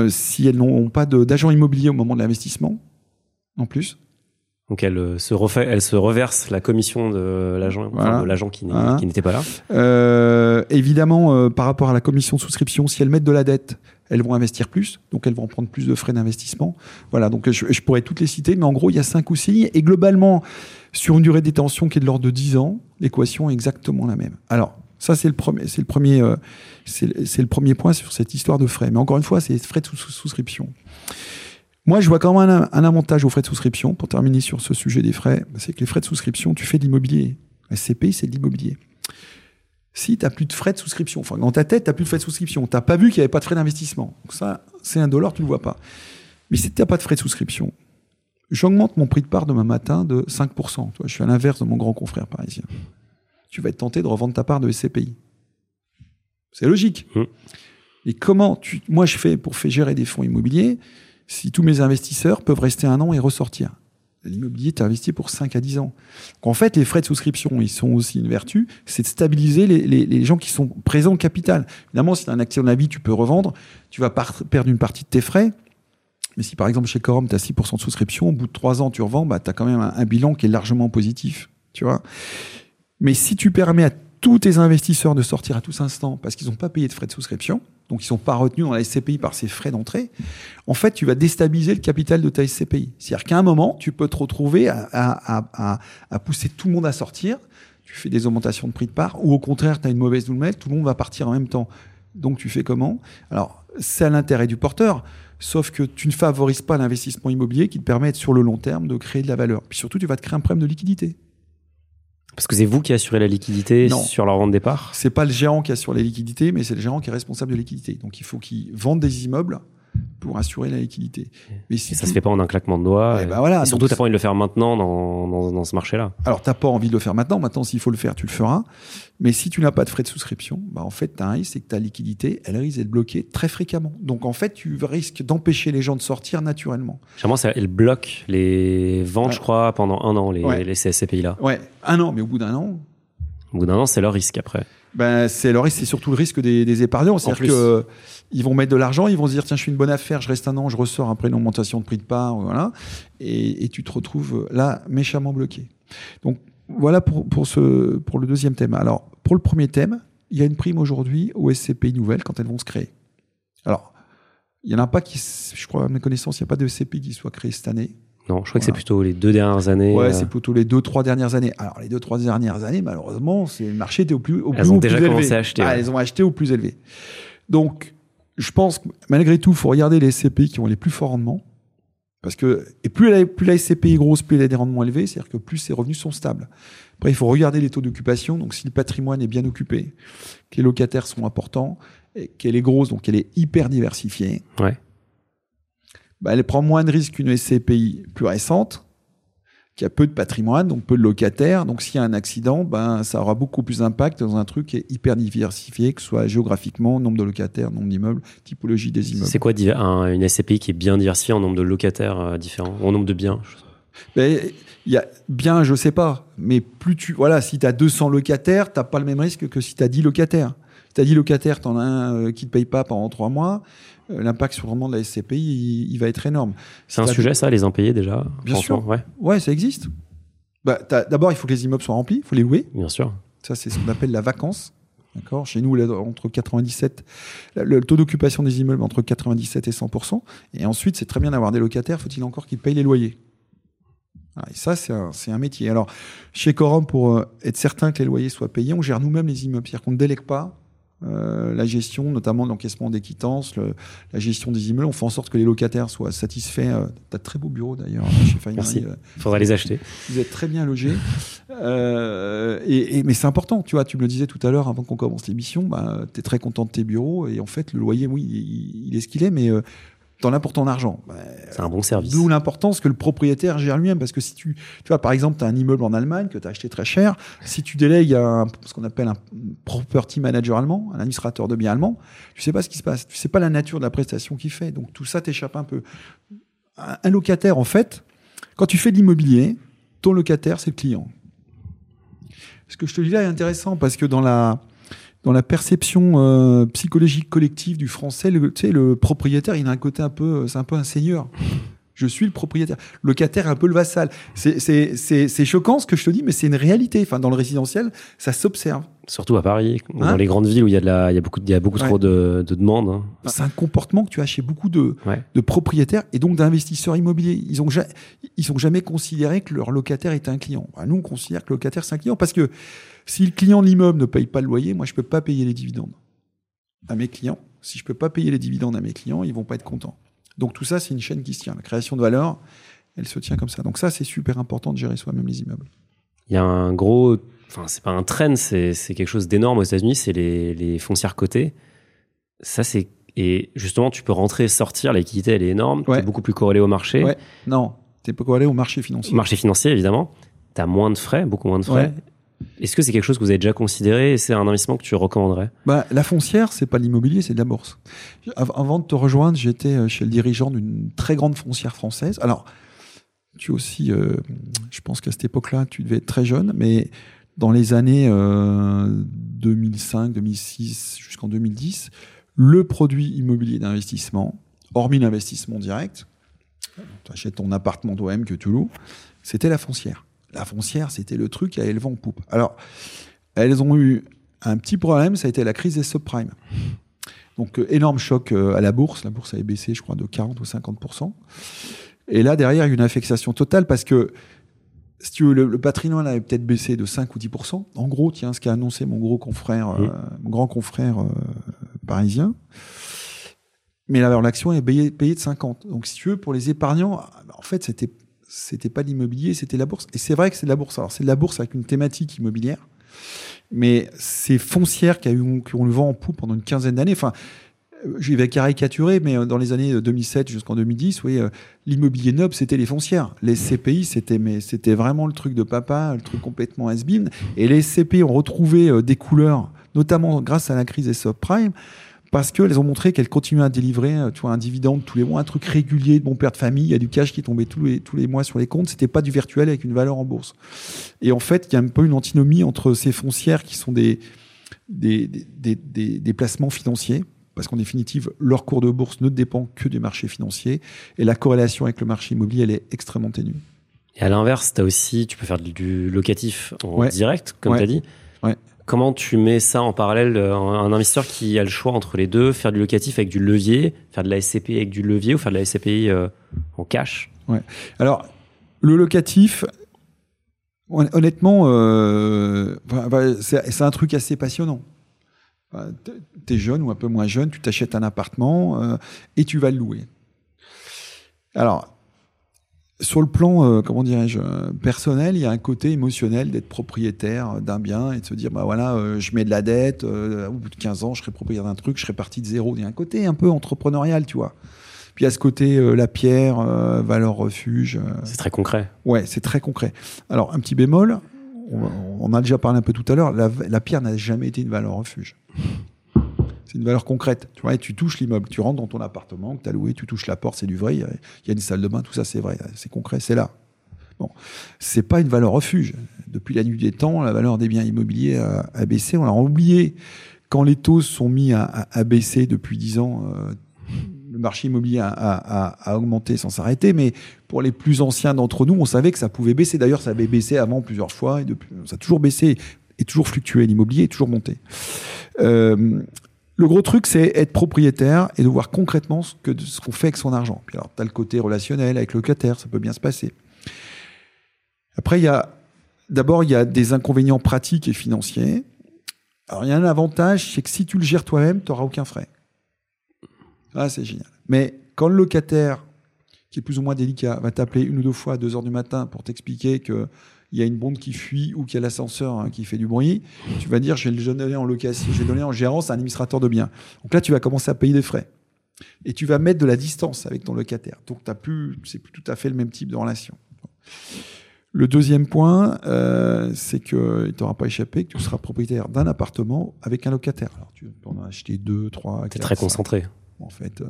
si elles n'ont pas d'agent immobilier au moment de l'investissement, en plus. Donc, elle se reverse la commission de l'agent, voilà, enfin de l'agent qui n'était pas là. Évidemment, par rapport à la commission de souscription, si elles mettent de la dette, elles vont investir plus. Donc, elles vont prendre plus de frais d'investissement. Voilà, donc je pourrais toutes les citer, mais en gros, il y a 5 ou 6 lignes. Et globalement, sur une durée de détention qui est de l'ordre de 10 ans, l'équation est exactement la même. Alors, ça, c'est le premier point sur cette histoire de frais. Mais encore une fois, c'est les frais de souscription. Moi, je vois quand même un avantage aux frais de souscription. Pour terminer sur ce sujet des frais, c'est que les frais de souscription, tu fais de l'immobilier. SCPI, c'est de l'immobilier. Si tu n'as plus de frais de souscription, enfin, dans ta tête, tu n'as plus de frais de souscription. Tu n'as pas vu qu'il n'y avait pas de frais d'investissement. Donc ça, c'est $1, tu ne le vois pas. Mais si tu n'as pas de frais de souscription, j'augmente mon prix de part demain matin de 5%. Je suis à l'inverse de mon grand confrère parisien. Tu vas être tenté de revendre ta part de SCPI. C'est logique. Et comment moi, je fais pour gérer des fonds immobiliers si tous mes investisseurs peuvent rester un an et ressortir? L'immobilier, tu as investi pour 5 à 10 ans. Donc, en fait, les frais de souscription, ils sont aussi une vertu, c'est de stabiliser les gens qui sont présents au capital. Évidemment, si tu as un actif dans la vie, tu peux revendre, tu vas perdre une partie de tes frais. Mais si, par exemple, chez Corum, tu as 6% de souscription, au bout de 3 ans, tu revends, tu as quand même un bilan qui est largement positif. Tu vois. Mais si tu permets à tous tes investisseurs de sortir à tout instant parce qu'ils n'ont pas payé de frais de souscription, donc ils ne sont pas retenus dans la SCPI par ces frais d'entrée, en fait, tu vas déstabiliser le capital de ta SCPI. C'est-à-dire qu'à un moment, tu peux te retrouver à pousser tout le monde à sortir, tu fais des augmentations de prix de part, ou au contraire, tu as une mauvaise nouvelle, tout le monde va partir en même temps. Donc tu fais comment? Alors, c'est à l'intérêt du porteur, sauf que tu ne favorises pas l'investissement immobilier qui te permet, sur le long terme, de créer de la valeur. Puis surtout, tu vas te créer un problème de liquidité. Parce que c'est vous qui assurez la liquidité? Non. Sur leur vente des parts? C'est pas le gérant qui assure les liquidités, mais c'est le gérant qui est responsable de liquidité. Donc il faut qu'il vende des immeubles pour assurer la liquidité. Mais si ça se fait pas en un claquement de doigts. Et voilà, et surtout, t'as pas envie de le faire maintenant dans ce marché-là. Alors t'as pas envie de le faire maintenant. Maintenant, s'il faut le faire, tu le feras. Mais si tu n'as pas de frais de souscription, en fait, t'as un risque, c'est que ta liquidité, elle risque d'être bloquée très fréquemment. Donc en fait, tu risques d'empêcher les gens de sortir naturellement. Généralement, elle bloque les ventes, je crois, pendant un an, les SCPI-là. Ouais, un an, mais au bout d'un an. Au bout d'un an, c'est leur risque après. Ben, c'est leur risque, c'est surtout le risque des épargnants. C'est-à-dire qu'ils vont mettre de l'argent, ils vont se dire tiens, je suis une bonne affaire, je reste un an, je ressors après une augmentation de prix de part, voilà. Et tu te retrouves là méchamment bloqué. Donc voilà pour le deuxième thème. Alors pour le premier thème, il y a une prime aujourd'hui aux SCPI nouvelles quand elles vont se créer. Alors il y en a pas qui, je crois à mes connaissances, il n'y a pas de SCPI qui soit créée cette année. Non, je crois que c'est plutôt les 2 dernières années. Ouais, c'est plutôt les 2-3 dernières années. Alors, les 2-3 dernières années, malheureusement, le marché était au plus élevé. Elles ont déjà commencé à acheter. Ah, ouais. Elles ont acheté au plus élevé. Donc, je pense que malgré tout, il faut regarder les SCPI qui ont les plus forts rendements. Parce que, et plus la SCPI est grosse, plus elle a des rendements élevés, c'est-à-dire que plus ses revenus sont stables. Après, il faut regarder les taux d'occupation. Donc, si le patrimoine est bien occupé, que les locataires sont importants, et qu'elle est grosse, donc qu'elle est hyper diversifiée. Ouais. Bah, elle prend moins de risques qu'une SCPI plus récente, qui a peu de patrimoine, donc peu de locataires. Donc, s'il y a un accident, ben, ça aura beaucoup plus d'impact dans un truc qui est hyper diversifié, que ce soit géographiquement, nombre de locataires, nombre d'immeubles, typologie des immeubles. C'est quoi une SCPI qui est bien diversifiée en nombre de locataires différents, en nombre de biens? Ben, il y a bien, je sais pas, mais plus si tu as 200 locataires, tu n'as pas le même risque que si tu as 10 locataires. Si tu as 10 locataires, tu en as un qui ne te paye pas pendant 3 mois. L'impact sur le rendement de la SCPI, il va être énorme. C'est un sujet, ça, les impayés, déjà? Bien sûr. Ouais, ça existe. Bah, d'abord, il faut que les immeubles soient remplis, il faut les louer. Bien sûr. Ça, c'est ce qu'on appelle la vacance. D'accord. Chez nous, entre 97, le taux d'occupation des immeubles entre 97 et 100%. Et ensuite, c'est très bien d'avoir des locataires. Faut-il encore qu'ils payent les loyers? Ah, et ça, c'est un métier. Alors, chez Corum, pour être certain que les loyers soient payés, on gère nous-mêmes les immeubles. C'est-à-dire qu'on ne délègue pas la gestion, notamment l'encaissement des quittances, la gestion des immeubles. On fait en sorte que les locataires soient satisfaits. T'as de très beaux bureaux d'ailleurs chez Finary. Merci. Faudra les acheter. Vous êtes très bien logés. Mais c'est important. Tu vois, tu me le disais tout à l'heure avant qu'on commence l'émission. Bah, t'es très content de tes bureaux et en fait, le loyer, oui, il est ce qu'il est, mais t'en as pour ton argent. Bah, c'est un bon service. D'où l'importance que le propriétaire gère lui-même. Parce que si tu vois, par exemple, tu as un immeuble en Allemagne que tu as acheté très cher, si tu délègues ce qu'on appelle un property manager allemand, un administrateur de biens allemand, tu sais pas ce qui se passe. Tu sais pas la nature de la prestation qu'il fait. Donc tout ça t'échappe un peu. Un locataire, en fait, quand tu fais de l'immobilier, ton locataire, c'est le client. Ce que je te dis là est intéressant parce que dans la perception psychologique collective du français, le propriétaire, il a un côté c'est un peu un seigneur. Je suis le propriétaire. Le locataire est un peu le vassal. C'est choquant ce que je te dis, mais c'est une réalité. Enfin, dans le résidentiel, ça s'observe. Surtout à Paris, dans les grandes villes où il y a beaucoup trop de demandes. Hein. C'est un comportement que tu as chez beaucoup de propriétaires et donc d'investisseurs immobiliers. Ils ont jamais considéré que leur locataire était un client. Ben, nous, on considère que le locataire, c'est un client parce que si le client de l'immeuble ne paye pas le loyer, moi, je ne peux pas payer les dividendes à mes clients. Si je ne peux pas payer les dividendes à mes clients, ils ne vont pas être contents. Donc tout ça, c'est une chaîne qui se tient. La création de valeur, elle se tient comme ça. Donc ça, c'est super important de gérer soi-même les immeubles. Il y a un gros... Enfin, c'est pas un trend, c'est quelque chose d'énorme aux États-Unis, c'est les foncières cotées. Ça, c'est... Et justement, tu peux rentrer, sortir, la liquidité, elle est énorme. Ouais. Tu es beaucoup plus corrélé au marché. Ouais. Non, tu es pas corrélé au marché financier. Marché financier, évidemment. Tu as moins de frais, beaucoup moins de frais. Ouais. Est-ce que c'est quelque chose que vous avez déjà considéré et c'est un investissement que tu recommanderais? Bah, la foncière, c'est pas de l'immobilier, c'est de la bourse. Avant de te rejoindre, j'étais chez le dirigeant d'une très grande foncière française. Alors, tu aussi, je pense qu'à cette époque-là, tu devais être très jeune, mais dans les années 2005, 2006, jusqu'en 2010, le produit immobilier d'investissement, hormis l'investissement direct, tu achètes ton appartement toi-même que tu loues, c'était la foncière. La foncière, c'était le truc à élever en poupe. Alors, elles ont eu un petit problème, ça a été la crise des subprimes. Donc, énorme choc à la bourse. La bourse avait baissé, je crois, de 40 ou 50%. Et là, derrière, il y a une affectation totale parce que, si tu veux, le patrimoine avait peut-être baissé de 5 ou 10%. En gros, tiens, ce qu'a annoncé mon grand confrère parisien. Mais la valeur de l'action est payée de 50. Donc, si tu veux, pour les épargnants, en fait, c'était pas de l'immobilier, c'était la bourse. Et c'est vrai que c'est de la bourse. Alors, c'est de la bourse avec une thématique immobilière, mais c'est foncière qui ont le vent en poupe pendant une quinzaine d'années. Enfin, je vais caricaturer, mais dans les années 2007 jusqu'en 2010, oui, l'immobilier noble, c'était les foncières. Les SCPI, c'était vraiment le truc de papa, le truc complètement has-been. Et les SCPI ont retrouvé des couleurs, notamment grâce à la crise des subprimes, parce qu'elles ont montré qu'elles continuaient à délivrer, tu vois, un dividende tous les mois, un truc régulier de mon père de famille. Il y a du cash qui tombait tous les mois sur les comptes. C'était pas du virtuel avec une valeur en bourse. Et en fait, il y a un peu une antinomie entre ces foncières qui sont des placements financiers, parce qu'en définitive, leur cours de bourse ne dépend que des marchés financiers, et la corrélation avec le marché immobilier, elle est extrêmement ténue. Et à l'inverse, t'as aussi, tu peux faire du locatif en direct, comme tu as dit. Ouais. Comment tu mets ça en parallèle, un investisseur qui a le choix entre les deux, faire du locatif avec du levier, faire de la SCPI avec du levier ou faire de la SCPI en cash? Ouais. Alors, le locatif, honnêtement, c'est un truc assez passionnant. T'es jeune ou un peu moins jeune, tu t'achètes un appartement et tu vas le louer. Alors, sur le plan, comment dirais-je, personnel, il y a un côté émotionnel d'être propriétaire d'un bien et de se dire, bah voilà, je mets de la dette, au bout de 15 ans, je serai propriétaire d'un truc, je serai parti de zéro. Il y a un côté un peu entrepreneurial, tu vois. Puis il y a ce côté, la pierre, valeur refuge. C'est très concret. Ouais, c'est très concret. Alors, un petit bémol, on a déjà parlé un peu tout à l'heure, la pierre n'a jamais été une valeur refuge. C'est une valeur concrète, tu vois, et tu touches l'immeuble, tu rentres dans ton appartement que tu as loué, tu touches la porte, c'est du vrai, il y a une salle de bain, tout ça c'est vrai, c'est concret, c'est là. Bon, c'est pas une valeur refuge. Depuis la nuit des temps, la valeur des biens immobiliers a baissé, on l'a oublié. Quand les taux sont mis à baisser depuis 10 ans, le marché immobilier a augmenté sans s'arrêter, mais pour les plus anciens d'entre nous, on savait que ça pouvait baisser. D'ailleurs, ça avait baissé avant plusieurs fois, et depuis, ça a toujours baissé, et toujours fluctué, l'immobilier est toujours monté. Le gros truc, c'est être propriétaire et de voir concrètement ce qu'on fait avec son argent. Puis alors, tu as le côté relationnel avec le locataire, ça peut bien se passer. Après, il y a des inconvénients pratiques et financiers. Alors, il y a un avantage, c'est que si tu le gères toi-même, tu n'auras aucun frais. Ah, c'est génial. Mais quand le locataire, qui est plus ou moins délicat, va t'appeler une ou deux fois à 2h du matin pour t'expliquer que il y a une bombe qui fuit ou qu'il y a l'ascenseur qui fait du bruit, tu vas dire, je vais le donner en location, je vais le donner en gérance à un administrateur de biens. Donc là, tu vas commencer à payer des frais. Et tu vas mettre de la distance avec ton locataire. Donc, c'est plus tout à fait le même type de relation. Le deuxième point, c'est qu'il ne t'aura pas échappé que tu seras propriétaire d'un appartement avec un locataire. Alors, tu peux en acheter 2, 3, 4... T'es très concentré. En fait,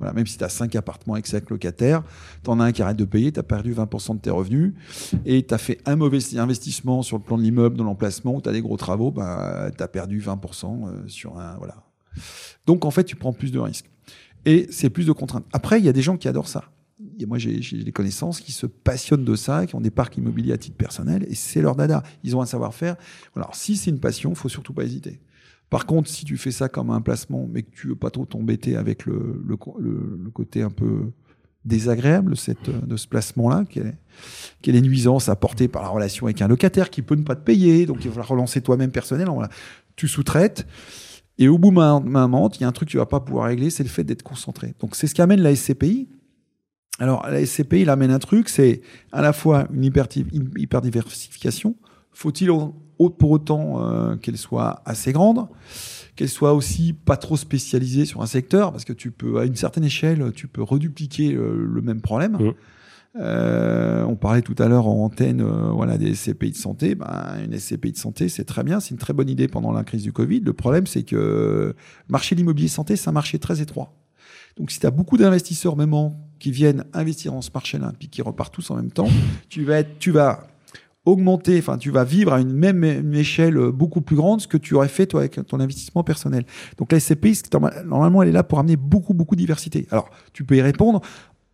voilà, même si tu as 5 appartements avec 5 locataires, tu en as un qui arrête de payer, tu as perdu 20% de tes revenus et tu as fait un mauvais investissement sur le plan de l'immeuble, dans l'emplacement, où tu as des gros travaux, bah, tu as perdu 20% sur un... Voilà. Donc, en fait, tu prends plus de risques. Et c'est plus de contraintes. Après, il y a des gens qui adorent ça. Et moi, j'ai des connaissances qui se passionnent de ça, qui ont des parcs immobiliers à titre personnel et c'est leur dada. Ils ont un savoir-faire. Alors, si c'est une passion, il ne faut surtout pas hésiter. Par contre, si tu fais ça comme un placement, mais que tu veux pas trop t'embêter avec le côté un peu désagréable de ce placement-là, qui est les nuisances apportées par la relation avec un locataire qui peut ne pas te payer, donc il va falloir relancer toi-même personnellement, voilà. Tu sous-traites, et au bout d'un moment, il y a un truc que tu vas pas pouvoir régler, c'est le fait d'être concentré. Donc c'est ce qu'amène la SCPI. Alors la SCPI, elle amène un truc, c'est à la fois une hyperdiversification. Faut-il pour autant qu'elle soit assez grande, qu'elle soit aussi pas trop spécialisée sur un secteur, parce que tu peux, à une certaine échelle, tu peux redupliquer le même problème. Mmh. On parlait tout à l'heure en antenne, voilà, des SCPI de santé. Ben, une SCPI de santé, c'est très bien, c'est une très bonne idée pendant la crise du Covid. Le problème, c'est que le marché de l'immobilier santé, c'est un marché très étroit. Donc, si tu as beaucoup d'investisseurs même qui viennent investir en ce marché-là, puis qui repartent tous en même temps, tu vas vivre à une échelle beaucoup plus grande ce que tu aurais fait toi avec ton investissement personnel. Donc la SCPI, normalement, elle est là pour amener beaucoup, beaucoup de diversité. Alors, tu peux y répondre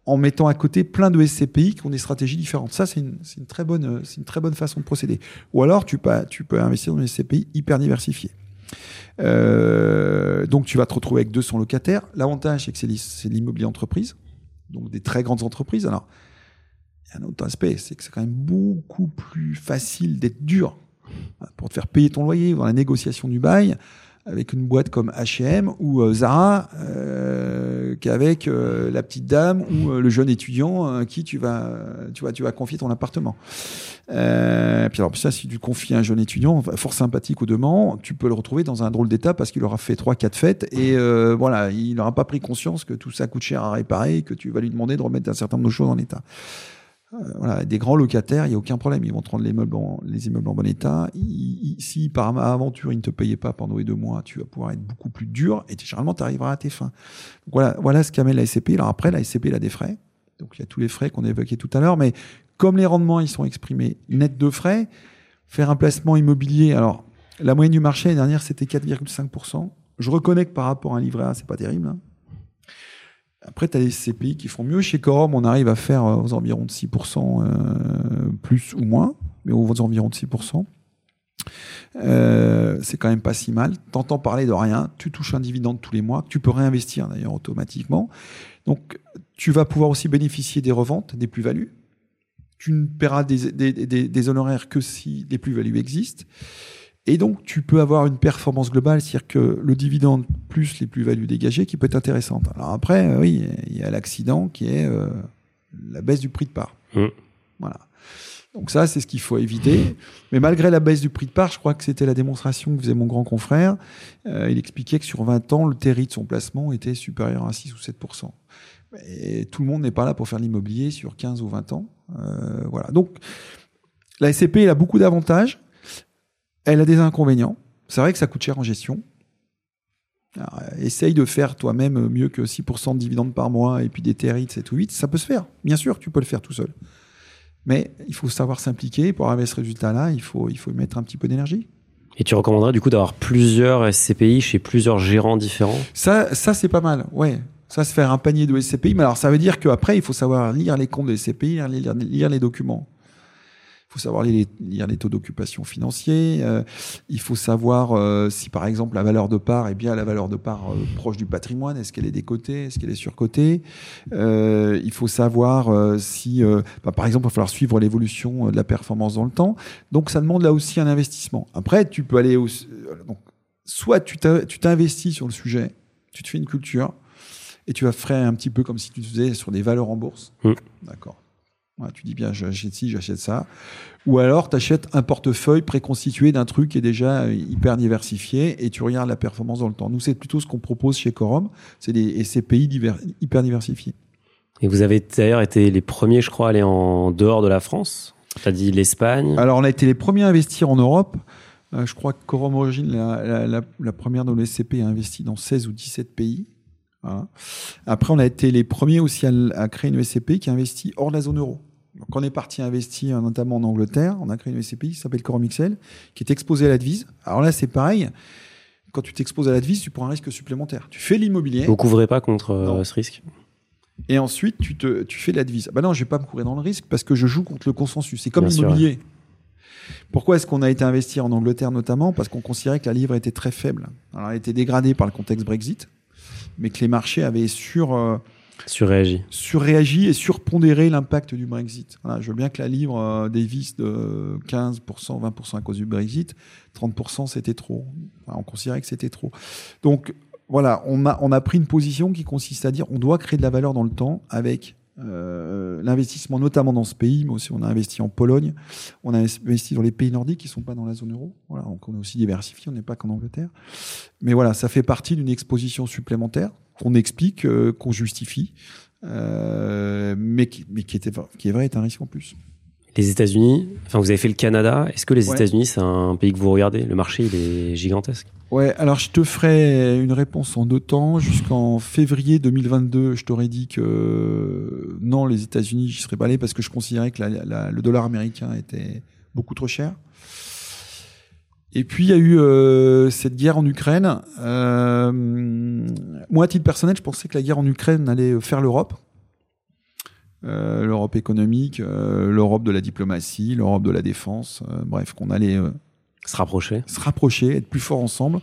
en mettant à côté plein de SCPI qui ont des stratégies différentes. Ça, c'est une très bonne façon de procéder. Ou alors, tu peux investir dans une SCPI hyper diversifiée. Donc, tu vas te retrouver avec 200 locataires. L'avantage, c'est que c'est l'immobilier entreprise, donc des très grandes entreprises. Alors, un autre aspect, c'est que c'est quand même beaucoup plus facile d'être dur pour te faire payer ton loyer dans la négociation du bail avec une boîte comme H&M ou Zara qu'avec la petite dame ou le jeune étudiant à qui tu vas confier ton appartement. Puis alors ça, si tu confies un jeune étudiant fort sympathique aux demandes, tu peux le retrouver dans un drôle d'état parce qu'il aura fait 3-4 fêtes et voilà, il n'aura pas pris conscience que tout ça coûte cher à réparer et que tu vas lui demander de remettre un certain nombre de choses en état. Voilà, des grands locataires, il n'y a aucun problème. Ils vont te rendre les immeubles en bon état. Si par aventure, ils ne te payaient pas pendant les 2 mois, tu vas pouvoir être beaucoup plus dur et généralement, tu arriveras à tes fins. Donc voilà ce qu'amène la SCPI. Alors après, la SCPI, elle a des frais. Donc il y a tous les frais qu'on a évoqués tout à l'heure. Mais comme les rendements, ils sont exprimés nets de frais, faire un placement immobilier. Alors, la moyenne du marché, l'année dernière, c'était 4,5%. Je reconnais que par rapport à un livret A, c'est pas terrible, hein. Après, tu as des SCPI qui font mieux. Chez Corum, on arrive à faire aux environs de 6%, plus ou moins, mais aux environs de 6%. C'est quand même pas si mal. T'entends parler de rien, tu touches un dividende tous les mois, que tu peux réinvestir d'ailleurs automatiquement. Donc, tu vas pouvoir aussi bénéficier des reventes, des plus-values. Tu ne paieras des honoraires que si les plus-values existent. Et donc, tu peux avoir une performance globale, c'est-à-dire que le dividende plus les plus-values dégagées qui peut être intéressante. Alors après, oui, il y a l'accident qui est la baisse du prix de part. Voilà. Donc ça, c'est ce qu'il faut éviter. Mais malgré la baisse du prix de part, je crois que c'était la démonstration que faisait mon grand confrère. Il expliquait que sur 20 ans, le TRI de son placement était supérieur à 6 ou 7%. Et tout le monde n'est pas là pour faire l'immobilier sur 15 ou 20 ans. Voilà. Donc, la SCPI, elle a beaucoup d'avantages. Elle a des inconvénients. C'est vrai que ça coûte cher en gestion. Alors, essaye de faire toi-même mieux que 6% de dividendes par mois et puis des TRI de 7 ou 8. Ça peut se faire. Bien sûr, tu peux le faire tout seul. Mais il faut savoir s'impliquer. Pour arriver à ce résultat-là, il faut y mettre un petit peu d'énergie. Et tu recommanderais du coup d'avoir plusieurs SCPI chez plusieurs gérants différents ? Ça, c'est pas mal. Ouais. Ça, se faire un panier de SCPI. Mais alors, ça veut dire qu'après, il faut savoir lire les comptes de SCPI, lire les documents. Il faut savoir lire les taux d'occupation financiers. Il faut savoir si, par exemple, la valeur de part est bien la valeur de part proche du patrimoine. Est-ce qu'elle est décotée ? Est-ce qu'elle est surcotée ? Il faut savoir si... par exemple, il va falloir suivre l'évolution de la performance dans le temps. Donc, ça demande là aussi un investissement. Après, tu peux aller... soit tu t'investis sur le sujet, tu te fais une culture et tu vas faire un petit peu comme si tu faisais sur des valeurs en bourse. D'accord. Ouais, tu dis bien, j'achète ci, j'achète ça. Ou alors, tu achètes un portefeuille préconstitué d'un truc qui est déjà hyper diversifié et tu regardes la performance dans le temps. Nous, c'est plutôt ce qu'on propose chez Corum, c'est des SCPI hyper diversifiés. Et vous avez d'ailleurs été les premiers, je crois, à aller en dehors de la France. Tu as dit l'Espagne. Alors, on a été les premiers à investir en Europe. Je crois que Corum Origin, la première dans le SCPI, a investi dans 16 ou 17 pays. Voilà. Après, on a été les premiers aussi à créer une SCPI qui investit hors de la zone euro. Donc, on est parti investir notamment en Angleterre. On a créé une SCPI qui s'appelle Corum XL, qui est exposée à la devise. Alors là, c'est pareil. Quand tu t'exposes à la devise, tu prends un risque supplémentaire. Tu fais l'immobilier. Vous ne couvrez pas contre ce risque. Et ensuite, tu fais de la devise. Ben non, je ne vais pas me couvrir dans le risque parce que je joue contre le consensus. C'est comme l'immobilier. Pourquoi est-ce qu'on a été investir en Angleterre notamment ? Parce qu'on considérait que la livre était très faible. Alors, elle a été dégradée par le contexte Brexit, mais que les marchés avaient surréagi et surpondéré l'impact du Brexit. Voilà, je veux bien que la livre dévisse de 15%, 20% à cause du Brexit, 30% c'était trop. Enfin, on considérait que c'était trop. Donc voilà, on a pris une position qui consiste à dire on doit créer de la valeur dans le temps avec l'investissement notamment dans ce pays, mais aussi on a investi en Pologne, on a investi dans les pays nordiques qui ne sont pas dans la zone euro. Voilà, donc on est aussi diversifié, on n'est pas qu'en Angleterre. Mais voilà, ça fait partie d'une exposition supplémentaire qu'on explique, qu'on justifie, mais qui est vrai, est un risque en plus. Les États-Unis, enfin vous avez fait le Canada, est-ce que les États-Unis c'est un pays que vous regardez ? Le marché il est gigantesque. Ouais, alors je te ferai une réponse en 2 temps. Jusqu'en février 2022, je t'aurais dit que non, les États-Unis, j'y serais pas allé parce que je considérais que le dollar américain était beaucoup trop cher. Et puis il y a eu cette guerre en Ukraine. Moi, à titre personnel, je pensais que la guerre en Ukraine allait faire l'Europe. L'Europe économique, l'Europe de la diplomatie, l'Europe de la défense, bref, qu'on allait se rapprocher, être plus fort ensemble,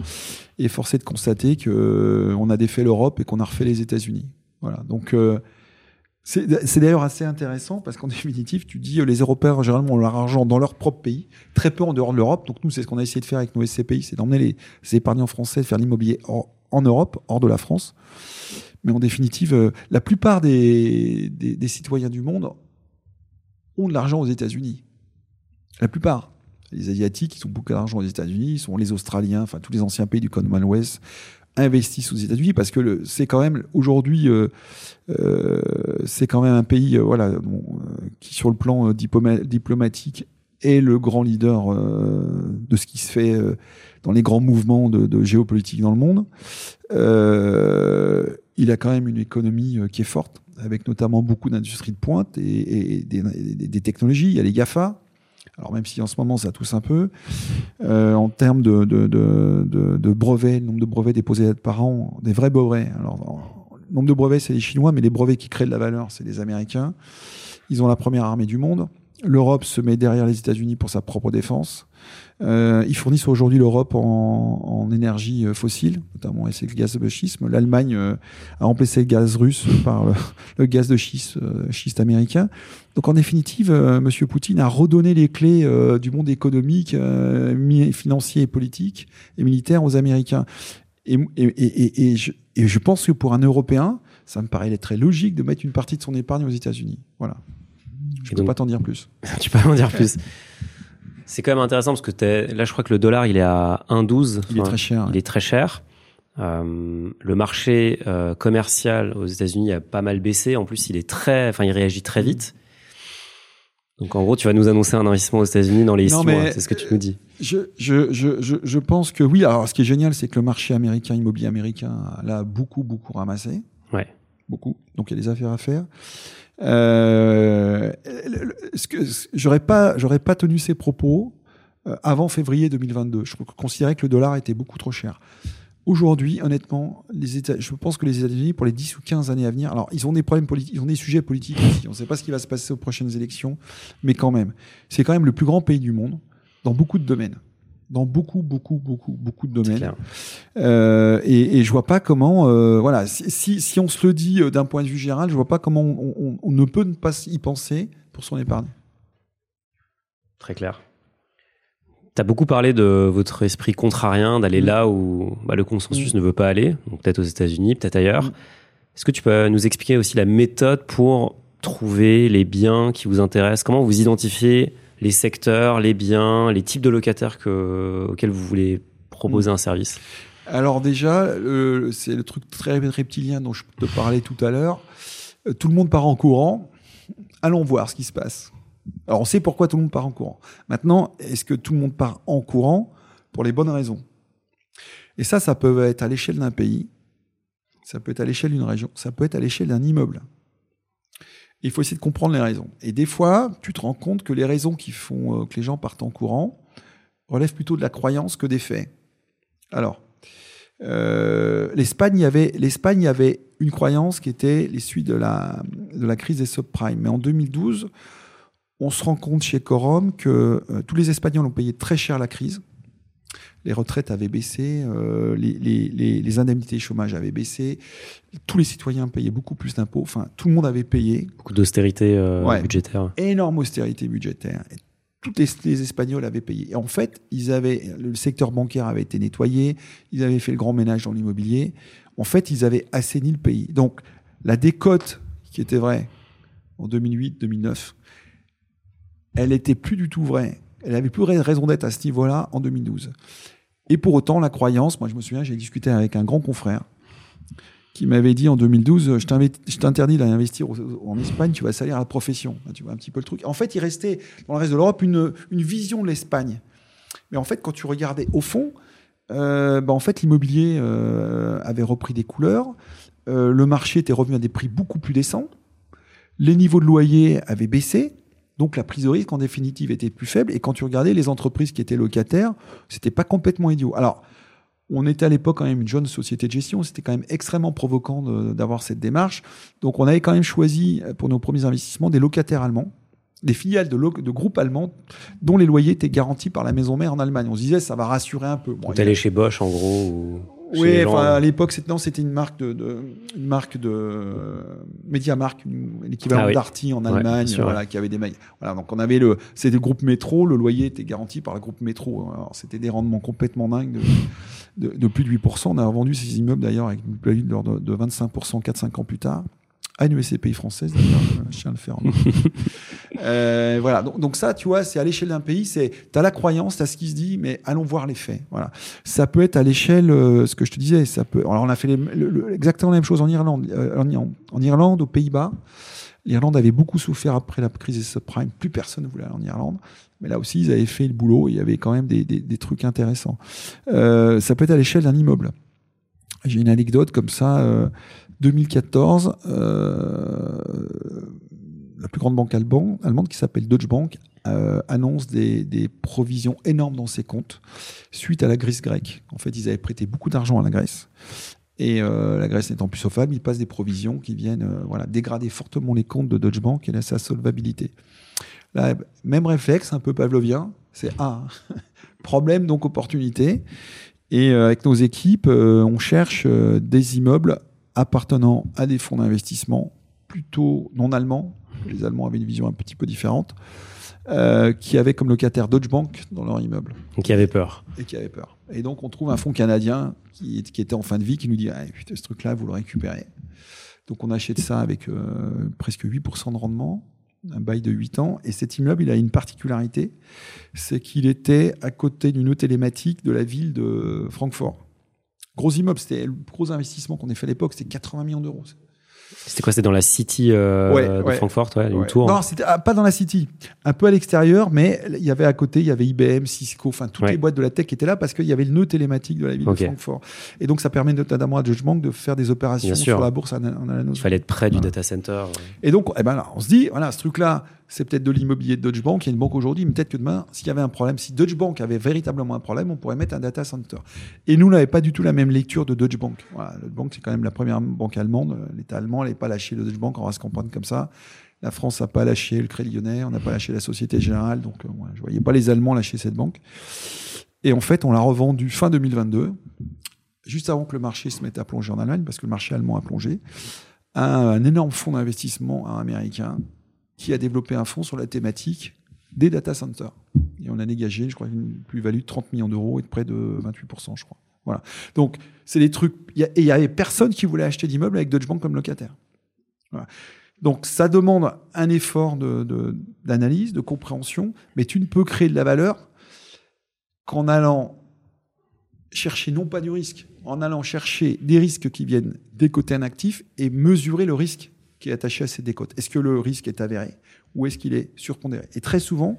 et force est de constater qu'on a défait l'Europe et qu'on a refait les États-Unis. Voilà. Donc, c'est d'ailleurs assez intéressant parce qu'en définitive, tu dis les Européens généralement ont leur argent dans leur propre pays, très peu en dehors de l'Europe. Donc nous, c'est ce qu'on a essayé de faire avec nos SCPI, c'est d'emmener les épargnants français de faire l'immobilier en Europe, hors de la France. Mais en définitive, la plupart des citoyens du monde ont de l'argent aux États-Unis. La plupart. Les Asiatiques, ils ont beaucoup d'argent aux États-Unis, ils sont les Australiens, enfin tous les anciens pays du Commonwealth, investissent aux États-Unis, parce que c'est quand même aujourd'hui c'est quand même un pays qui sur le plan diplomatique est le grand leader de ce qui se fait dans les grands mouvements de géopolitique dans le monde. Il a quand même une économie qui est forte, avec notamment beaucoup d'industries de pointe et des technologies. Il y a les GAFA. Alors même si en ce moment ça tousse un peu, en termes de brevets, le nombre de brevets déposés par an, des vrais brevets. Alors, le nombre de brevets, c'est les Chinois, mais les brevets qui créent de la valeur, c'est les Américains. Ils ont la première armée du monde. L'Europe se met derrière les États-Unis pour sa propre défense. Ils fournissent aujourd'hui l'Europe en énergie fossile, notamment c'est le gaz de schisme. L'Allemagne a remplacé le gaz russe par le gaz de schiste américain. Donc en définitive, Monsieur Poutine a redonné les clés du monde économique, financier et politique et militaire aux Américains. Et je pense que pour un Européen, ça me paraît très logique de mettre une partie de son épargne aux États-Unis. Voilà. Je ne peux pas t'en dire plus. Tu peux pas m'en dire plus. C'est quand même intéressant parce que là, je crois que le dollar, il est à 1,12. Il est très cher. Il est très cher. Le marché commercial aux États-Unis a pas mal baissé. En plus, il réagit très vite. Donc, en gros, tu vas nous annoncer un investissement aux États-Unis dans les 6 mois. C'est ce que tu nous dis. Je pense que oui. Alors, ce qui est génial, c'est que le marché américain, immobilier américain, a beaucoup, beaucoup ramassé. Ouais. Beaucoup. Donc, il y a des affaires à faire. J'aurais pas tenu ces propos avant février 2022. Je considérais que le dollar était beaucoup trop cher. Aujourd'hui, honnêtement, je pense que les États-Unis, pour les 10 ou 15 années à venir, alors ils ont des problèmes politiques, ils ont des sujets politiques aussi. On ne sait pas ce qui va se passer aux prochaines élections, mais quand même, c'est quand même le plus grand pays du monde dans beaucoup de domaines. Dans beaucoup de domaines. Et je vois pas comment, si on se le dit d'un point de vue général, je vois pas comment on ne peut ne pas y penser pour son épargne. Très clair. T'as beaucoup parlé de votre esprit contrarien, d'aller là où le consensus ne veut pas aller, donc peut-être aux États-Unis, peut-être ailleurs. Est-ce que tu peux nous expliquer aussi la méthode pour trouver les biens qui vous intéressent? Comment vous identifiez les secteurs, les biens, les types de locataires auxquels vous voulez proposer un service? Alors déjà, c'est le truc très reptilien dont je te parlais tout à l'heure. Tout le monde part en courant. Allons voir ce qui se passe. Alors on sait pourquoi tout le monde part en courant. Maintenant, est-ce que tout le monde part en courant pour les bonnes raisons? Et ça peut être à l'échelle d'un pays, ça peut être à l'échelle d'une région, ça peut être à l'échelle d'un immeuble. Il faut essayer de comprendre les raisons. Et des fois, tu te rends compte que les raisons qui font que les gens partent en courant relèvent plutôt de la croyance que des faits. Alors, l'Espagne avait une croyance qui était l'issue de la crise des subprimes. Mais en 2012, on se rend compte chez Corum que tous les Espagnols ont payé très cher la crise. Les retraites avaient baissé, les indemnités chômage avaient baissé, tous les citoyens payaient beaucoup plus d'impôts, enfin tout le monde avait payé. Beaucoup d'austérité budgétaire. Énorme austérité budgétaire. Et tous les Espagnols avaient payé. Et en fait, le secteur bancaire avait été nettoyé, ils avaient fait le grand ménage dans l'immobilier. En fait, ils avaient assaini le pays. Donc la décote qui était vraie en 2008-2009, elle n'était plus du tout vraie. Elle avait plus raison d'être à ce niveau-là en 2012. Et pour autant, la croyance, moi je me souviens, j'ai discuté avec un grand confrère qui m'avait dit en 2012, je t'interdis d'aller investir en Espagne, tu vas salir à la profession. Là, tu vois un petit peu le truc. En fait, il restait dans le reste de l'Europe une vision de l'Espagne. Mais en fait, quand tu regardais au fond, l'immobilier avait repris des couleurs, le marché était revenu à des prix beaucoup plus décents, les niveaux de loyer avaient baissé. Donc la prise de risque, en définitive, était plus faible. Et quand tu regardais les entreprises qui étaient locataires, c'était pas complètement idiot. Alors, on était à l'époque quand même une jeune société de gestion. C'était quand même extrêmement provocant d'avoir cette démarche. Donc on avait quand même choisi pour nos premiers investissements des locataires allemands, des filiales de groupes allemands dont les loyers étaient garantis par la maison mère en Allemagne. On se disait, ça va rassurer un peu. Bon, t'allais chez Bosch, en gros Oui, à l'époque, c'était une marque de MediaMarkt, l'équivalent d'Arty en Allemagne, qui avait des mails. Voilà, donc on avait c'était le groupe Métro, le loyer était garanti par le groupe Métro. Alors, c'était des rendements complètement dingues de plus de 8%. On a vendu ces immeubles d'ailleurs avec une plus-value de 25%, 4-5 ans plus tard, à une SCPI française d'ailleurs, je tiens à le faire. Voilà. Donc ça, tu vois, c'est à l'échelle d'un pays, c'est, t'as la croyance, t'as ce qui se dit, mais allons voir les faits. Voilà. Ça peut être à l'échelle, ce que je te disais, ça peut, alors on a fait exactement la même chose en Irlande, aux Pays-Bas. L'Irlande avait beaucoup souffert après la crise des subprimes. Plus personne ne voulait aller en Irlande. Mais là aussi, ils avaient fait le boulot. Il y avait quand même des trucs intéressants. Ça peut être à l'échelle d'un immeuble. J'ai une anecdote comme ça. 2014, la plus grande banque allemande qui s'appelle Deutsche Bank annonce des provisions énormes dans ses comptes suite à la crise grecque. En fait, ils avaient prêté beaucoup d'argent à la Grèce. Et la Grèce n'étant plus solvable, ils passent des provisions qui viennent dégrader fortement les comptes de Deutsche Bank et sa solvabilité. Là, même réflexe, un peu pavlovien, c'est problème donc opportunité. Et avec nos équipes, on cherche des immeubles appartenant à des fonds d'investissement plutôt non allemands. Les Allemands avaient une vision un petit peu différente, qui avaient comme locataire Deutsche Bank dans leur immeuble. Et qui avaient peur. Et donc, on trouve un fonds canadien qui était en fin de vie, qui nous dit « ce truc-là, vous le récupérez ». Donc, on achète ça avec presque 8% de rendement, un bail de 8 ans. Et cet immeuble, il a une particularité, c'est qu'il était à côté d'une télématique de la ville de Francfort. Gros immeuble, c'était le gros investissement qu'on a fait à l'époque, c'était 80 millions d'euros. C'était quoi ? C'était dans la city de Francfort, une tour. Non, c'était pas dans la city, un peu à l'extérieur, mais il y avait à côté, il y avait IBM, Cisco, enfin toutes les boîtes de la tech étaient là parce qu'il y avait le nœud télématique de la ville de Francfort. Et donc ça permet notamment à Deutsche Bank de faire des opérations sur la bourse. Il fallait être près du data center. Et donc, on se dit, ce truc-là, c'est peut-être de l'immobilier de Deutsche Bank. Il y a une banque aujourd'hui, mais peut-être que demain, s'il y avait un problème, si Deutsche Bank avait véritablement un problème, on pourrait mettre un data center. Et nous, on n'avait pas du tout la même lecture de Deutsche Bank. Voilà, Deutsche Bank, c'est quand même la première banque allemande. L'État allemand n'avait pas lâché le Deutsche Bank, on va se comprendre comme ça. La France n'a pas lâché le Crédit Lyonnais, on n'a pas lâché la Société Générale. Donc, je ne voyais pas les Allemands lâcher cette banque. Et en fait, on l'a revendue fin 2022, juste avant que le marché se mette à plonger en Allemagne, parce que le marché allemand a plongé, à un énorme fonds d'investissement américain qui a développé un fonds sur la thématique des data centers. Et on a dégagé, je crois, une plus-value de 30 millions d'euros et de près de 28%, je crois. Voilà. Donc, c'est des trucs... Et il n'y avait personne qui voulait acheter d'immeuble avec Deutsche Bank comme locataire. Voilà. Donc, ça demande un effort d'analyse, de compréhension, mais tu ne peux créer de la valeur qu'en allant chercher non pas du risque, en allant chercher des risques qui viennent décoter un actif et mesurer le risque qui est attaché à ces décotes. Est-ce que le risque est avéré ou est-ce qu'il est surpondéré ? Et très souvent,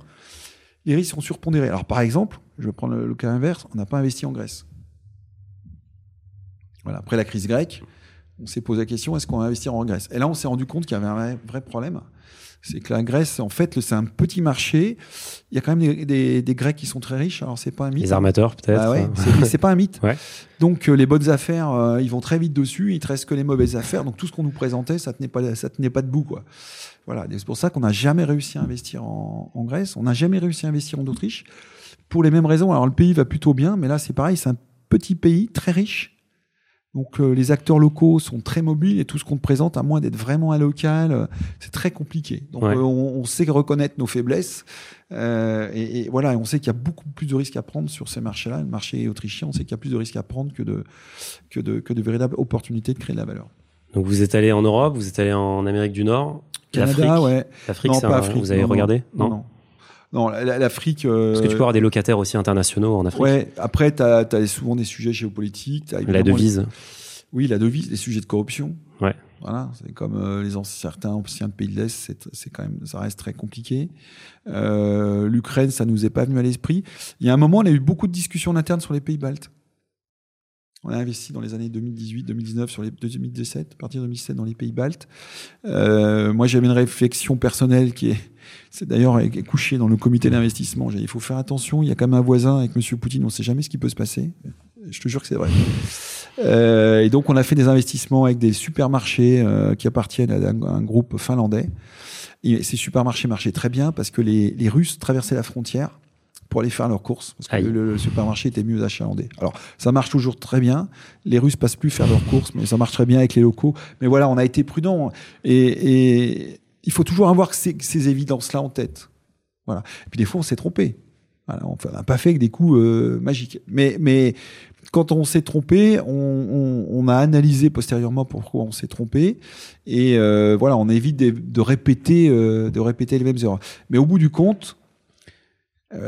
les risques sont surpondérés. Alors, par exemple, je vais prendre le cas inverse, on n'a pas investi en Grèce. Voilà, après la crise grecque, on s'est posé la question, est-ce qu'on va investir en Grèce ? Et là, on s'est rendu compte qu'il y avait un vrai problème. C'est que la Grèce, en fait, c'est un petit marché. Il y a quand même des Grecs qui sont très riches. Alors, c'est pas un mythe. Les armateurs, peut-être. Ah ouais, c'est pas un mythe. Ouais. Donc, les bonnes affaires, ils vont très vite dessus. Il ne reste que les mauvaises affaires. Donc, tout ce qu'on nous présentait, ça tenait pas debout, quoi. Voilà. C'est pour ça qu'on n'a jamais réussi à investir en Grèce. On n'a jamais réussi à investir en Autriche pour les mêmes raisons. Alors, le pays va plutôt bien, mais là, c'est pareil. C'est un petit pays très riche. Donc, les acteurs locaux sont très mobiles et tout ce qu'on te présente, à moins d'être vraiment à local, c'est très compliqué. Donc, on sait reconnaître nos faiblesses. Et voilà, on sait qu'il y a beaucoup plus de risques à prendre sur ces marchés-là. Le marché autrichien, on sait qu'il y a plus de risques à prendre que de véritables opportunités de créer de la valeur. Donc, vous êtes allé en Europe, vous êtes allé en Amérique du Nord, Canada, l'Afrique. Ouais. L'Afrique, vous avez regardé ? Non, l'Afrique... Parce que tu peux avoir des locataires aussi internationaux en Afrique. Ouais. Après, tu as souvent des sujets géopolitiques. La devise. Oui, la devise, les sujets de corruption. Ouais. Voilà, c'est comme certains anciens pays de l'Est, c'est quand même, ça reste très compliqué. L'Ukraine, ça nous est pas venu à l'esprit. Il y a un moment, on a eu beaucoup de discussions internes sur les pays baltes. On a investi dans les années 2018, 2019, 2017, à partir de 2017 dans les pays baltes. Moi, j'avais une réflexion personnelle c'est d'ailleurs couché dans le comité d'investissement. J'ai dit, il faut faire attention, il y a quand même un voisin avec M. Poutine, on ne sait jamais ce qui peut se passer. Je te jure que c'est vrai. Et donc, on a fait des investissements avec des supermarchés qui appartiennent à un groupe finlandais. Et ces supermarchés marchaient très bien parce que les Russes traversaient la frontière pour aller faire leurs courses, parce que le supermarché était mieux achalandé. Alors, ça marche toujours très bien. Les Russes passent plus faire leurs courses, mais ça marche très bien avec les locaux. Mais voilà, on a été prudents. Et il faut toujours avoir ces évidences-là en tête. Voilà. Et puis, des fois, on s'est trompé. Voilà, on n'a pas fait avec des coups magiques. Mais quand on s'est trompé, on a analysé postérieurement pourquoi on s'est trompé, et voilà, on évite de répéter les mêmes erreurs. Mais au bout du compte,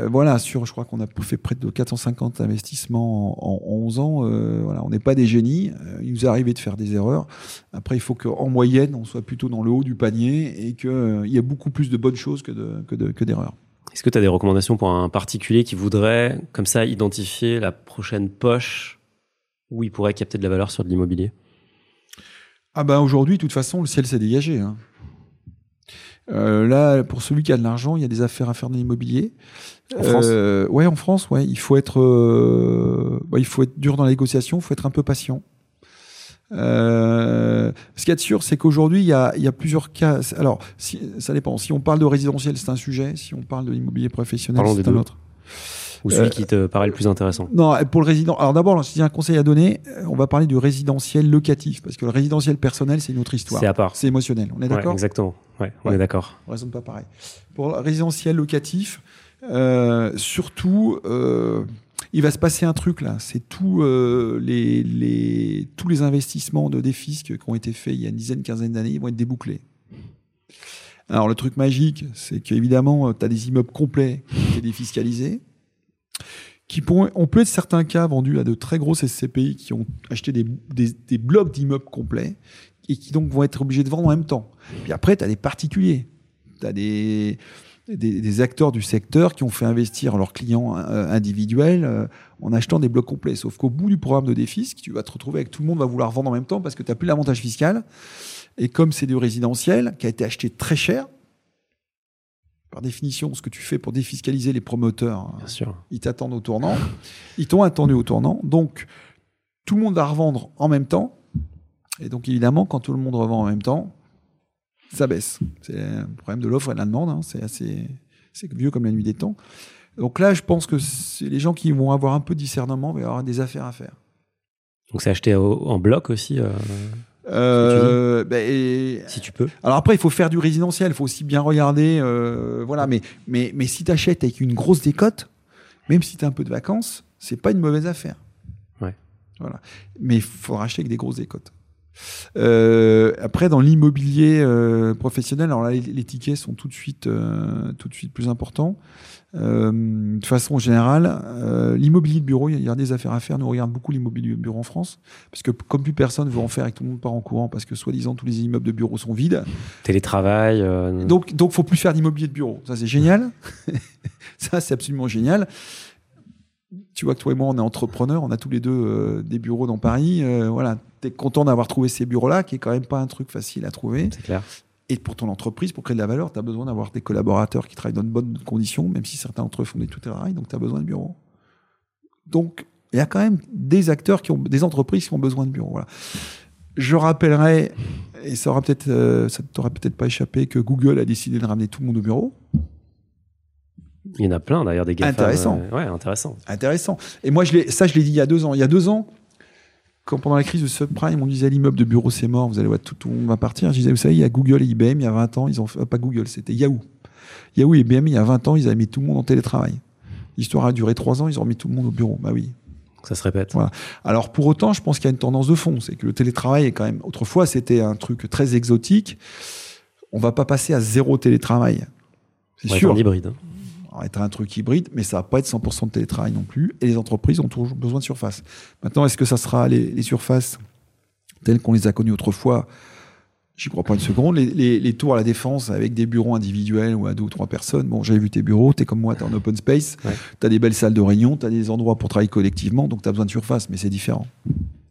voilà, je crois qu'on a fait près de 450 investissements en 11 ans. Voilà, on n'est pas des génies. Il nous est arrivé de faire des erreurs. Après, il faut qu'en moyenne, on soit plutôt dans le haut du panier et qu'il y a beaucoup plus de bonnes choses que d'erreurs. Est-ce que tu as des recommandations pour un particulier qui voudrait, comme ça, identifier la prochaine poche où il pourrait capter de la valeur sur de l'immobilier ? Ah ben aujourd'hui, de toute façon, le ciel s'est dégagé, hein. Là, pour celui qui a de l'argent, il y a des affaires à faire dans l'immobilier. En France, ouais, en France, ouais, il faut être dur dans la négociation, il faut être un peu patient. Ce qu'il y a de sûr, c'est qu'aujourd'hui, il y a plusieurs cas. Alors, ça dépend. Si on parle de résidentiel, c'est un sujet. Si on parle de l'immobilier professionnel, c'est un autre. Ou celui qui te paraît le plus intéressant. Non, pour le résident. Alors d'abord, si j'ai un conseil à donner, on va parler du résidentiel locatif, parce que le résidentiel personnel, c'est une autre histoire. C'est à part. C'est émotionnel. On est d'accord ? Ouais, exactement. Ouais, on est d'accord. On raisonne pas pareil. Pour le résidentiel locatif, surtout, il va se passer un truc là. C'est tous les investissements de défisc qui ont été faits il y a une quinzaine d'années, ils vont être débouclés. Alors le truc magique, c'est qu'évidemment, tu as des immeubles complets qui sont défiscalisés. On peut être certains cas vendus à de très grosses SCPI qui ont acheté des blocs d'immeubles complets et qui donc vont être obligés de vendre en même temps. Puis après, tu as des particuliers, tu as des acteurs du secteur qui ont fait investir leurs clients individuels en achetant des blocs complets. Sauf qu'au bout du programme de défisc, tu vas te retrouver avec tout le monde va vouloir vendre en même temps parce que tu n'as plus l'avantage fiscal. Et comme c'est du résidentiel qui a été acheté très cher, par définition, ce que tu fais pour défiscaliser les promoteurs, ils t'attendent au tournant. Ils t'ont attendu au tournant. Donc, tout le monde va revendre en même temps. Et donc, évidemment, quand tout le monde revend en même temps, ça baisse. C'est un problème de l'offre et de la demande. Hein. C'est vieux comme la nuit des temps. Donc là, je pense que c'est les gens qui vont avoir un peu de discernement, mais avoir des affaires à faire. Donc, c'est acheté en bloc aussi si tu peux. Alors après, il faut faire du résidentiel, il faut aussi bien regarder. Voilà, mais si tu achètes avec une grosse décote, même si tu as un peu de vacances, c'est pas une mauvaise affaire. Ouais. Voilà. Mais il faudra acheter avec des grosses décotes. Après, dans l'immobilier professionnel, alors là, les tickets sont tout de suite plus importants. De façon générale, l'immobilier de bureau, il y a des affaires à faire. Nous, on regarde beaucoup l'immobilier de bureau en France, parce que comme plus personne veut en faire et que tout le monde part en courant, parce que soi-disant tous les immeubles de bureaux sont vides. Télétravail. Donc, faut plus faire d'immobilier de bureau. Ça, c'est génial. Ça, c'est absolument génial. Tu vois que toi et moi, on est entrepreneurs, on a tous les deux des bureaux dans Paris. Voilà, t'es content d'avoir trouvé ces bureaux-là, qui est quand même pas un truc facile à trouver. C'est clair. Et pour ton entreprise, pour créer de la valeur, t'as besoin d'avoir des collaborateurs qui travaillent dans de bonnes conditions, même si certains d'entre eux font des tout-terrains, donc t'as besoin de bureaux. Donc, il y a quand même des acteurs des entreprises qui ont besoin de bureaux. Voilà. Je rappellerai, et ça t'aura peut-être pas échappé, que Google a décidé de ramener tout le monde au bureau. Il y en a plein d'ailleurs, des GAFA. Intéressant. Ouais, intéressant. Et moi, je l'ai dit il y a 2 ans. Il y a 2 ans, quand pendant la crise de subprime, on disait l'immeuble de bureau, c'est mort, vous allez voir, tout le monde va partir. Je disais, vous savez, il y a Google et IBM, il y a 20 ans, ils ont fait, pas Google, c'était Yahoo. Yahoo et IBM, il y a 20 ans, ils avaient mis tout le monde en télétravail. L'histoire a duré 3 ans, ils ont remis tout le monde au bureau. Bah oui. Ça se répète. Voilà. Alors pour autant, je pense qu'il y a une tendance de fond. C'est que le télétravail est quand même, autrefois, c'était un truc très exotique. On va pas passer à 0 télétravail. C'est sûr. C'est un hybride. Être un truc hybride, mais ça va pas être 100% de télétravail non plus, et les entreprises ont toujours besoin de surface. Maintenant, est-ce que ça sera les surfaces telles qu'on les a connues autrefois ? J'y crois pas une seconde. Les tours à la Défense avec des bureaux individuels ou à 2 ou 3 personnes, bon, j'avais vu tes bureaux, t'es comme moi, t'es en open space, ouais. T'as des belles salles de réunion, t'as des endroits pour travailler collectivement, donc t'as besoin de surface, mais c'est différent.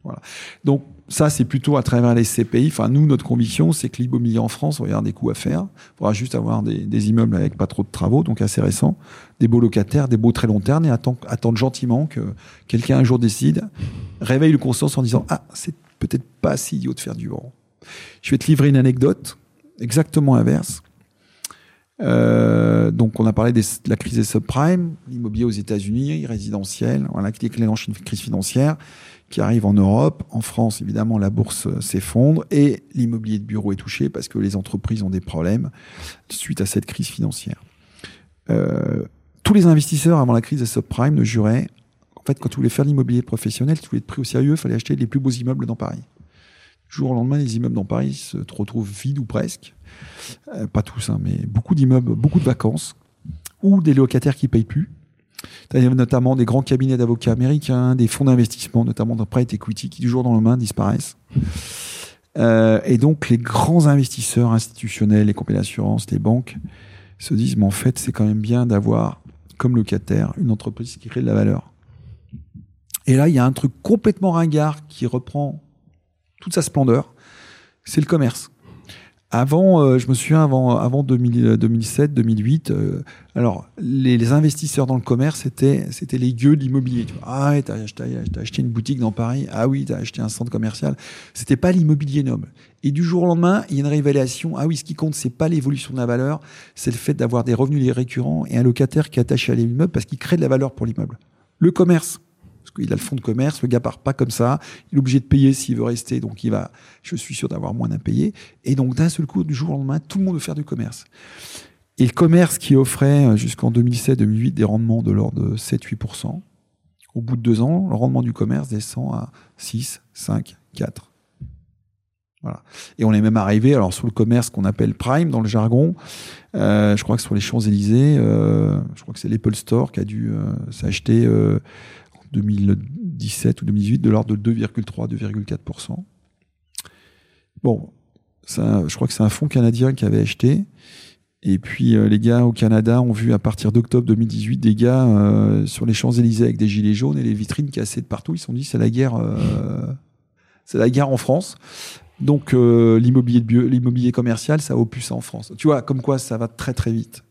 Voilà. Donc ça, c'est plutôt à travers les SCPI. Enfin, nous, notre conviction, c'est que l'immobilier en France, on regarde des coûts à faire. Il faudra juste avoir des immeubles avec pas trop de travaux, donc assez récents, des beaux locataires, des beaux très long terme, et attendre gentiment que quelqu'un un jour décide, réveille le conscience en disant « Ah, c'est peut-être pas si idiot de faire du bureau ». Je vais te livrer une anecdote exactement inverse. Donc on a parlé de la crise des subprimes, l'immobilier aux États-Unis, résidentiel, voilà, qui déclenche une crise financière qui arrive en Europe. En France, évidemment, la bourse s'effondre et l'immobilier de bureau est touché parce que les entreprises ont des problèmes suite à cette crise financière. Tous les investisseurs avant la crise des subprimes ne juraient En fait, quand tu voulais faire l'immobilier professionnel, tu voulais être pris au sérieux, il fallait acheter les plus beaux immeubles dans Paris. Du jour au lendemain, les immeubles dans Paris se retrouvent vides ou presque. Pas tous, hein, mais beaucoup d'immeubles, beaucoup de vacances, ou des locataires qui ne payent plus. Il y a notamment des grands cabinets d'avocats américains, des fonds d'investissement, notamment de private equity, qui du jour au lendemain disparaissent. Et donc, les grands investisseurs institutionnels, les compagnies d'assurance, les banques, se disent, mais en fait, c'est quand même bien d'avoir, comme locataire, une entreprise qui crée de la valeur. Et là, il y a un truc complètement ringard qui reprend toute sa splendeur, c'est le commerce. Avant, je me souviens, avant 2007, 2008, alors les investisseurs dans le commerce, c'était les gueux de l'immobilier. Tu vois, ah, t'as acheté une boutique dans Paris, ah oui, t'as acheté un centre commercial. C'était pas l'immobilier noble. Et du jour au lendemain, il y a une révélation. Ah oui, ce qui compte, c'est pas l'évolution de la valeur, c'est le fait d'avoir des revenus récurrents et un locataire qui est attaché à l'immeuble parce qu'il crée de la valeur pour l'immeuble. Le commerce. Parce qu'il a le fonds de commerce, le gars part pas comme ça, il est obligé de payer s'il veut rester, donc je suis sûr d'avoir moins d'impayés. Et donc d'un seul coup, du jour au lendemain, tout le monde veut faire du commerce. Et le commerce qui offrait jusqu'en 2007-2008 des rendements de l'ordre de 7-8%, au bout de 2 ans, le rendement du commerce descend à 6, 5, 4. Voilà. Et on est même arrivé, alors sur le commerce qu'on appelle prime dans le jargon, je crois que sur les Champs-Elysées, je crois que c'est l'Apple Store qui a dû s'acheter... 2017 ou 2018, de l'ordre de 2,3-2,4%. Bon, ça, je crois que c'est un fonds canadien qui avait acheté. Et puis, les gars au Canada ont vu, à partir d'octobre 2018, des gars sur les Champs-Elysées avec des gilets jaunes et les vitrines cassées de partout. Ils se sont dit, c'est la guerre en France. Donc, l'immobilier commercial, ça vaut plus ça en France. Tu vois, comme quoi, ça va très, très vite.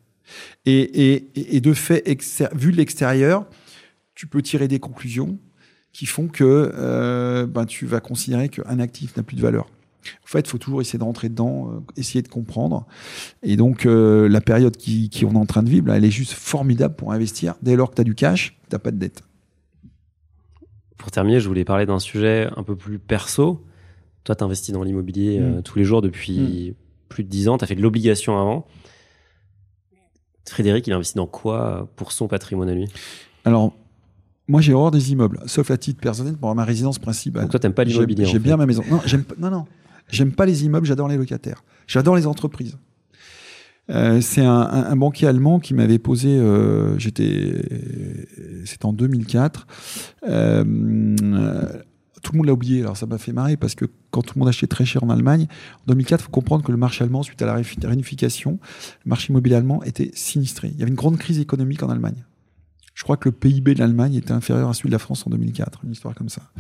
Et de fait, vu de l'extérieur... tu peux tirer des conclusions qui font que tu vas considérer qu'un actif n'a plus de valeur. En fait, il faut toujours essayer de rentrer dedans, essayer de comprendre. Et donc, la période qui on est en train de vivre, là, elle est juste formidable pour investir. Dès lors que tu as du cash, tu n'as pas de dette. Pour terminer, je voulais parler d'un sujet un peu plus perso. Toi, tu investis dans l'immobilier tous les jours depuis plus de 10 ans. Tu as fait de l'obligation avant. Frédéric, il investit dans quoi pour son patrimoine à lui? Alors, moi, j'ai horreur des immeubles, sauf à titre personnel pour ma résidence principale. Donc toi, t'aimes pas l'immobilier? J'aime bien ma maison. Non, j'aime pas les immeubles, j'adore les locataires. J'adore les entreprises. C'est un banquier allemand qui m'avait posé, c'était en 2004, tout le monde l'a oublié, alors ça m'a fait marrer parce que quand tout le monde achetait très cher en Allemagne, en 2004, il faut comprendre que le marché allemand, suite à la réunification, le marché immobilier allemand était sinistré. Il y avait une grande crise économique en Allemagne. Je crois que le PIB de l'Allemagne était inférieur à celui de la France en 2004, une histoire comme ça.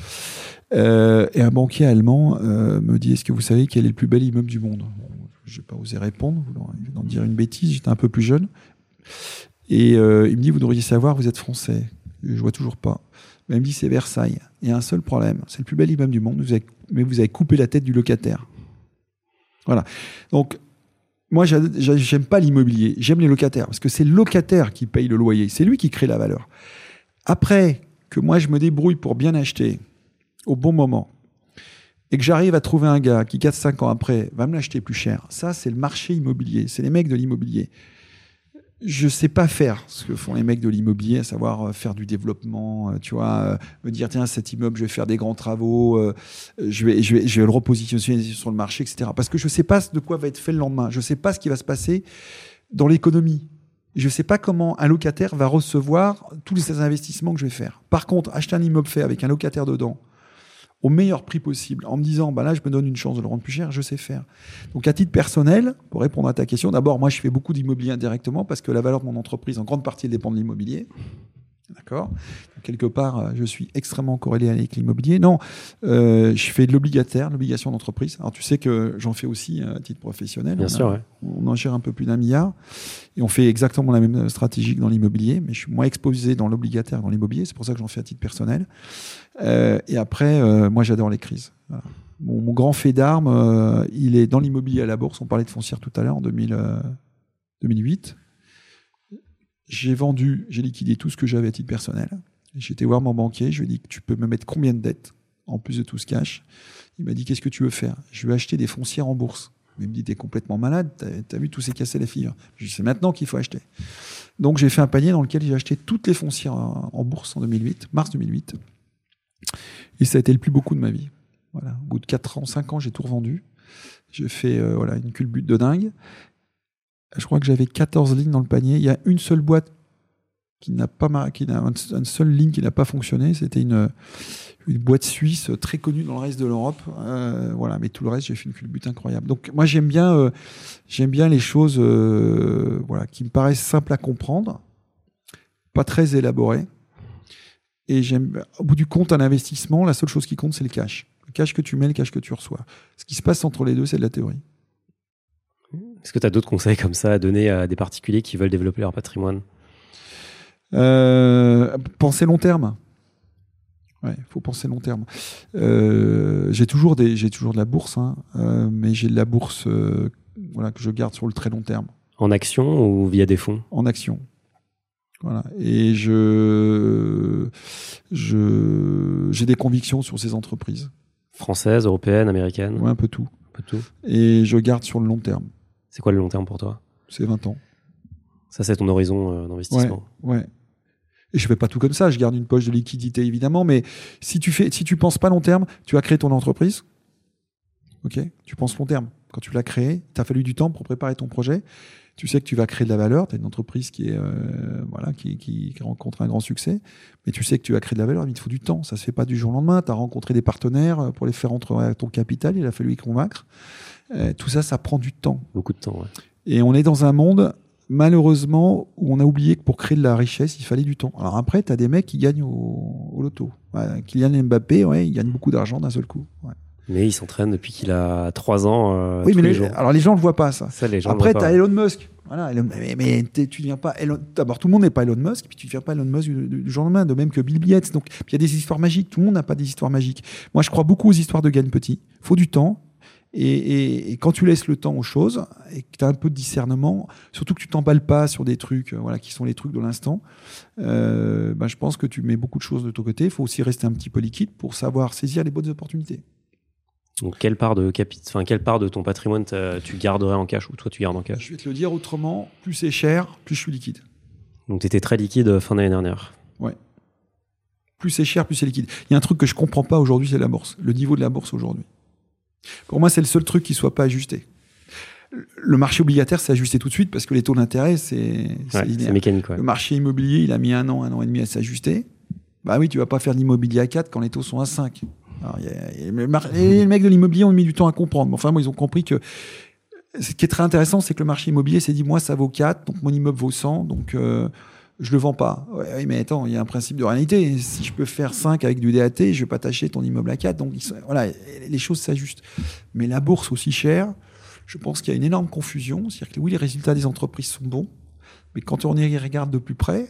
Et un banquier allemand me dit, est-ce que vous savez quel est le plus bel immeuble du monde? Bon, je n'ai pas osé répondre, voulant d'en dire une bêtise, j'étais un peu plus jeune. Et il me dit, vous devriez savoir, vous êtes français. Je ne vois toujours pas. Mais il me dit, c'est Versailles. Il y a un seul problème, c'est le plus bel immeuble du monde, mais vous avez coupé la tête du locataire. Voilà. Donc, moi, j'aime pas l'immobilier, j'aime les locataires, parce que c'est le locataire qui paye le loyer, c'est lui qui crée la valeur. Après que moi, je me débrouille pour bien acheter au bon moment et que j'arrive à trouver un gars qui, 4-5 ans après, va me l'acheter plus cher, ça, c'est le marché immobilier, c'est les mecs de l'immobilier. Je sais pas faire ce que font les mecs de l'immobilier, à savoir faire du développement, tu vois, me dire, tiens, cet immeuble, je vais faire des grands travaux, je vais le repositionner sur le marché, etc. Parce que je sais pas de quoi va être fait le lendemain. Je sais pas ce qui va se passer dans l'économie. Je sais pas comment un locataire va recevoir tous ces investissements que je vais faire. Par contre, acheter un immeuble fait avec un locataire dedans, au meilleur prix possible, en me disant, bah là, je me donne une chance de le rendre plus cher, je sais faire. Donc, à titre personnel, pour répondre à ta question, d'abord, moi, je fais beaucoup d'immobilier indirectement parce que la valeur de mon entreprise, en grande partie, elle dépend de l'immobilier. D'accord? Donc, quelque part, je suis extrêmement corrélé avec l'immobilier. Non, je fais de l'obligataire, l'obligation d'entreprise. Alors, tu sais que j'en fais aussi à titre professionnel. Bien sûr, ouais. On en gère un peu plus d'1 milliard. Et on fait exactement la même stratégie que dans l'immobilier, mais je suis moins exposé dans l'obligataire, dans l'immobilier. C'est pour ça que j'en fais à titre personnel. Et après, moi, j'adore les crises. Voilà. Mon grand fait d'armes, il est dans l'immobilier à la bourse. On parlait de foncière tout à l'heure, en 2008. J'ai liquidé tout ce que j'avais à titre personnel. J'étais voir mon banquier, je lui ai dit, tu peux me mettre combien de dettes en plus de tout ce cash? Il m'a dit, qu'est-ce que tu veux faire? Je vais acheter des foncières en bourse. Il me dit, t'es complètement malade, t'as vu, tout s'est cassé la figure. Je dis, c'est maintenant qu'il faut acheter. Donc j'ai fait un panier dans lequel j'ai acheté toutes les foncières en bourse en 2008, mars 2008. Et ça a été le plus beau coup de ma vie. Voilà. Au bout de 4 ans, 5 ans, j'ai tout revendu. J'ai fait voilà, une culbute de dingue. Je crois que j'avais 14 lignes dans le panier. Il y a une seule boîte qui n'a pas marqué, une seule ligne qui n'a pas fonctionné. C'était une boîte suisse très connue dans le reste de l'Europe. Voilà, mais tout le reste, j'ai fait une culbute incroyable. Donc moi, j'aime bien les choses voilà, qui me paraissent simples à comprendre, pas très élaborées. Et j'aime, au bout du compte, un investissement, la seule chose qui compte, c'est le cash. Le cash que tu mets, le cash que tu reçois. Ce qui se passe entre les deux, c'est de la théorie. Est-ce que tu as d'autres conseils comme ça à donner à des particuliers qui veulent développer leur patrimoine ? Penser long terme. Ouais, faut penser long terme. J'ai toujours de la bourse, hein, mais j'ai de la bourse voilà, que je garde sur le très long terme. En action ou via des fonds ? En action. Voilà. Et j'ai des convictions sur ces entreprises. Françaises, européennes, américaines ? Ouais, un peu tout. Un peu tout. Et je garde sur le long terme. C'est quoi le long terme pour toi ? C'est 20 ans. Ça, c'est ton horizon d'investissement. Ouais. Et je ne fais pas tout comme ça. Je garde une poche de liquidité, évidemment. Mais si tu penses pas long terme, tu as créé ton entreprise. OK ? Tu penses long terme. Quand tu l'as créée, tu as fallu du temps pour préparer ton projet. Tu sais que tu vas créer de la valeur. Tu as une entreprise qui est, voilà, qui rencontre un grand succès. Mais tu sais que tu vas créer de la valeur. Il te faut du temps. Ça ne se fait pas du jour au lendemain. Tu as rencontré des partenaires pour les faire rentrer à ton capital. Il a fallu y convaincre. Tout ça, ça prend du temps. Beaucoup de temps, ouais. Et on est dans un monde... malheureusement, on a oublié que pour créer de la richesse, il fallait du temps. Alors après, tu as des mecs qui gagnent au loto. Ouais, Kylian Mbappé, ouais, il gagne beaucoup d'argent d'un seul coup. Ouais. Mais il s'entraîne depuis qu'il a 3 ans. Oui, tous mais les jours. Alors les gens ne le voient pas, ça. Ça les gens après, tu as Elon Musk. Voilà, mais tu deviens pas Elon... D'abord, tout le monde n'est pas Elon Musk, puis tu ne deviens pas Elon Musk du jour au lendemain, de même que Bill Gates. Donc il y a des histoires magiques. Tout le monde n'a pas des histoires magiques. Moi, je crois beaucoup aux histoires de gagne-petit. Il faut du temps. Et quand tu laisses le temps aux choses et que tu as un peu de discernement, surtout que tu t'emballes pas sur des trucs voilà, qui sont les trucs de l'instant, ben je pense que tu mets beaucoup de choses de ton côté. Il faut aussi rester un petit peu liquide pour savoir saisir les bonnes opportunités. Donc quelle part de ton patrimoine tu garderais en cash ou toi tu gardes en cash ? Je vais te le dire autrement, plus c'est cher, plus je suis liquide. Donc tu étais très liquide fin d'année dernière. Ouais. Plus c'est cher, plus c'est liquide. Il y a un truc que je comprends pas aujourd'hui, c'est la bourse. Le niveau de la bourse aujourd'hui. Pour moi, c'est le seul truc qui ne soit pas ajusté. Le marché obligataire s'est ajusté tout de suite parce que les taux d'intérêt, c'est mécanique. Ouais. Le marché immobilier, il a mis un an et demi à s'ajuster. Bah oui, tu ne vas pas faire de l'immobilier à 4 quand les taux sont à 5. Alors, les mecs de l'immobilier ont mis du temps à comprendre. Enfin, moi, ils ont compris que ce qui est très intéressant, c'est que le marché immobilier s'est dit moi, ça vaut 4, donc mon immeuble vaut 100, donc je ne le vends pas. Oui, mais attends, il y a un principe de réalité. Si je peux faire 5 avec du DAT, je ne vais pas tâcher ton immeuble à 4. Donc, voilà, les choses s'ajustent. Mais la bourse aussi chère, je pense qu'il y a une énorme confusion. C'est-à-dire que oui, les résultats des entreprises sont bons, mais quand on y regarde de plus près,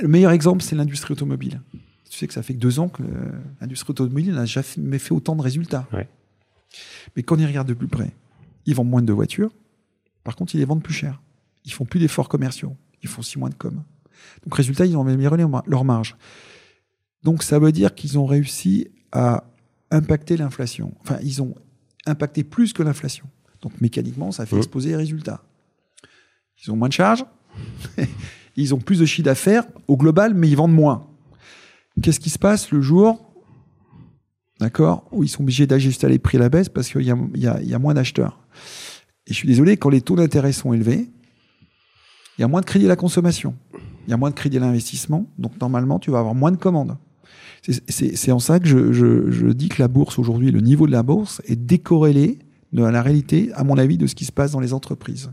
le meilleur exemple, c'est l'industrie automobile. Tu sais que ça fait que 2 ans que l'industrie automobile n'a jamais fait autant de résultats. Ouais. Mais quand on y regarde de plus près, ils vendent moins de voitures. Par contre, ils les vendent plus cher. Ils font plus d'efforts commerciaux. Ils font 6 mois de com. Donc, résultat, ils ont amélioré leur marge. Donc, ça veut dire qu'ils ont réussi à impacter l'inflation. Enfin, ils ont impacté plus que l'inflation. Donc, mécaniquement, ça fait exploser les résultats. Ils ont moins de charges. Ils ont plus de chiffre d'affaires au global, mais ils vendent moins. Qu'est-ce qui se passe le jour, d'accord, où ils sont obligés d'ajuster les prix à la baisse parce qu'il y a moins d'acheteurs. Et je suis désolé, quand les taux d'intérêt sont élevés, il y a moins de crédit à la consommation. Il y a moins de crédit à l'investissement. Donc, normalement, tu vas avoir moins de commandes. C'est en ça que je dis que la bourse, aujourd'hui, le niveau de la bourse est décorrélé de la réalité, à mon avis, de ce qui se passe dans les entreprises.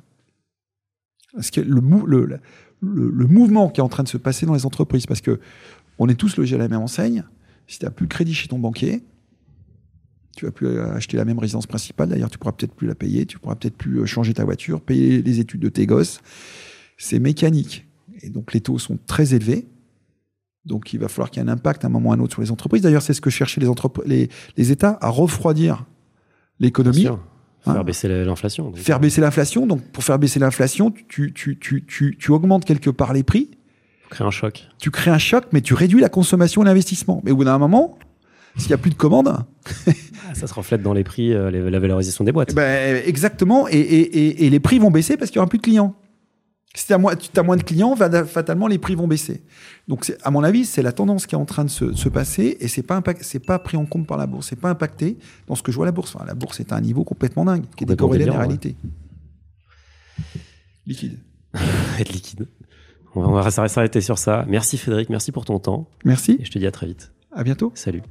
Parce que le mouvement qui est en train de se passer dans les entreprises, parce qu'on est tous logés à la même enseigne, si tu n'as plus de crédit chez ton banquier, tu vas plus acheter la même résidence principale. D'ailleurs, tu ne pourras peut-être plus la payer, tu ne pourras peut-être plus changer ta voiture, payer les études de tes gosses. C'est mécanique. Et donc, les taux sont très élevés. Donc, il va falloir qu'il y ait un impact à un moment ou à un autre sur les entreprises. D'ailleurs, c'est ce que cherchaient les États, à refroidir l'économie. Faire baisser l'inflation. Donc. Faire baisser l'inflation. Donc, pour faire baisser l'inflation, tu augmentes quelque part les prix. Tu crées un choc, mais tu réduis la consommation et l'investissement. Mais au bout d'un moment, s'il n'y a plus de commandes, Ça se reflète dans les prix, la valorisation des boîtes. Ben, exactement. Et les prix vont baisser parce qu'il n'y aura plus de clients. Si tu as moins de clients, fatalement, les prix vont baisser. Donc, à mon avis, c'est la tendance qui est en train de se passer et c'est pas pris en compte par la bourse. C'est pas impacté dans ce que je vois à la bourse. Enfin, la bourse est à un niveau complètement dingue, qui est décorrélé de la réalité. Liquide. Être liquide. On va s'arrêter sur ça. Merci Frédéric, merci pour ton temps. Merci. Et je te dis à très vite. À bientôt. Salut.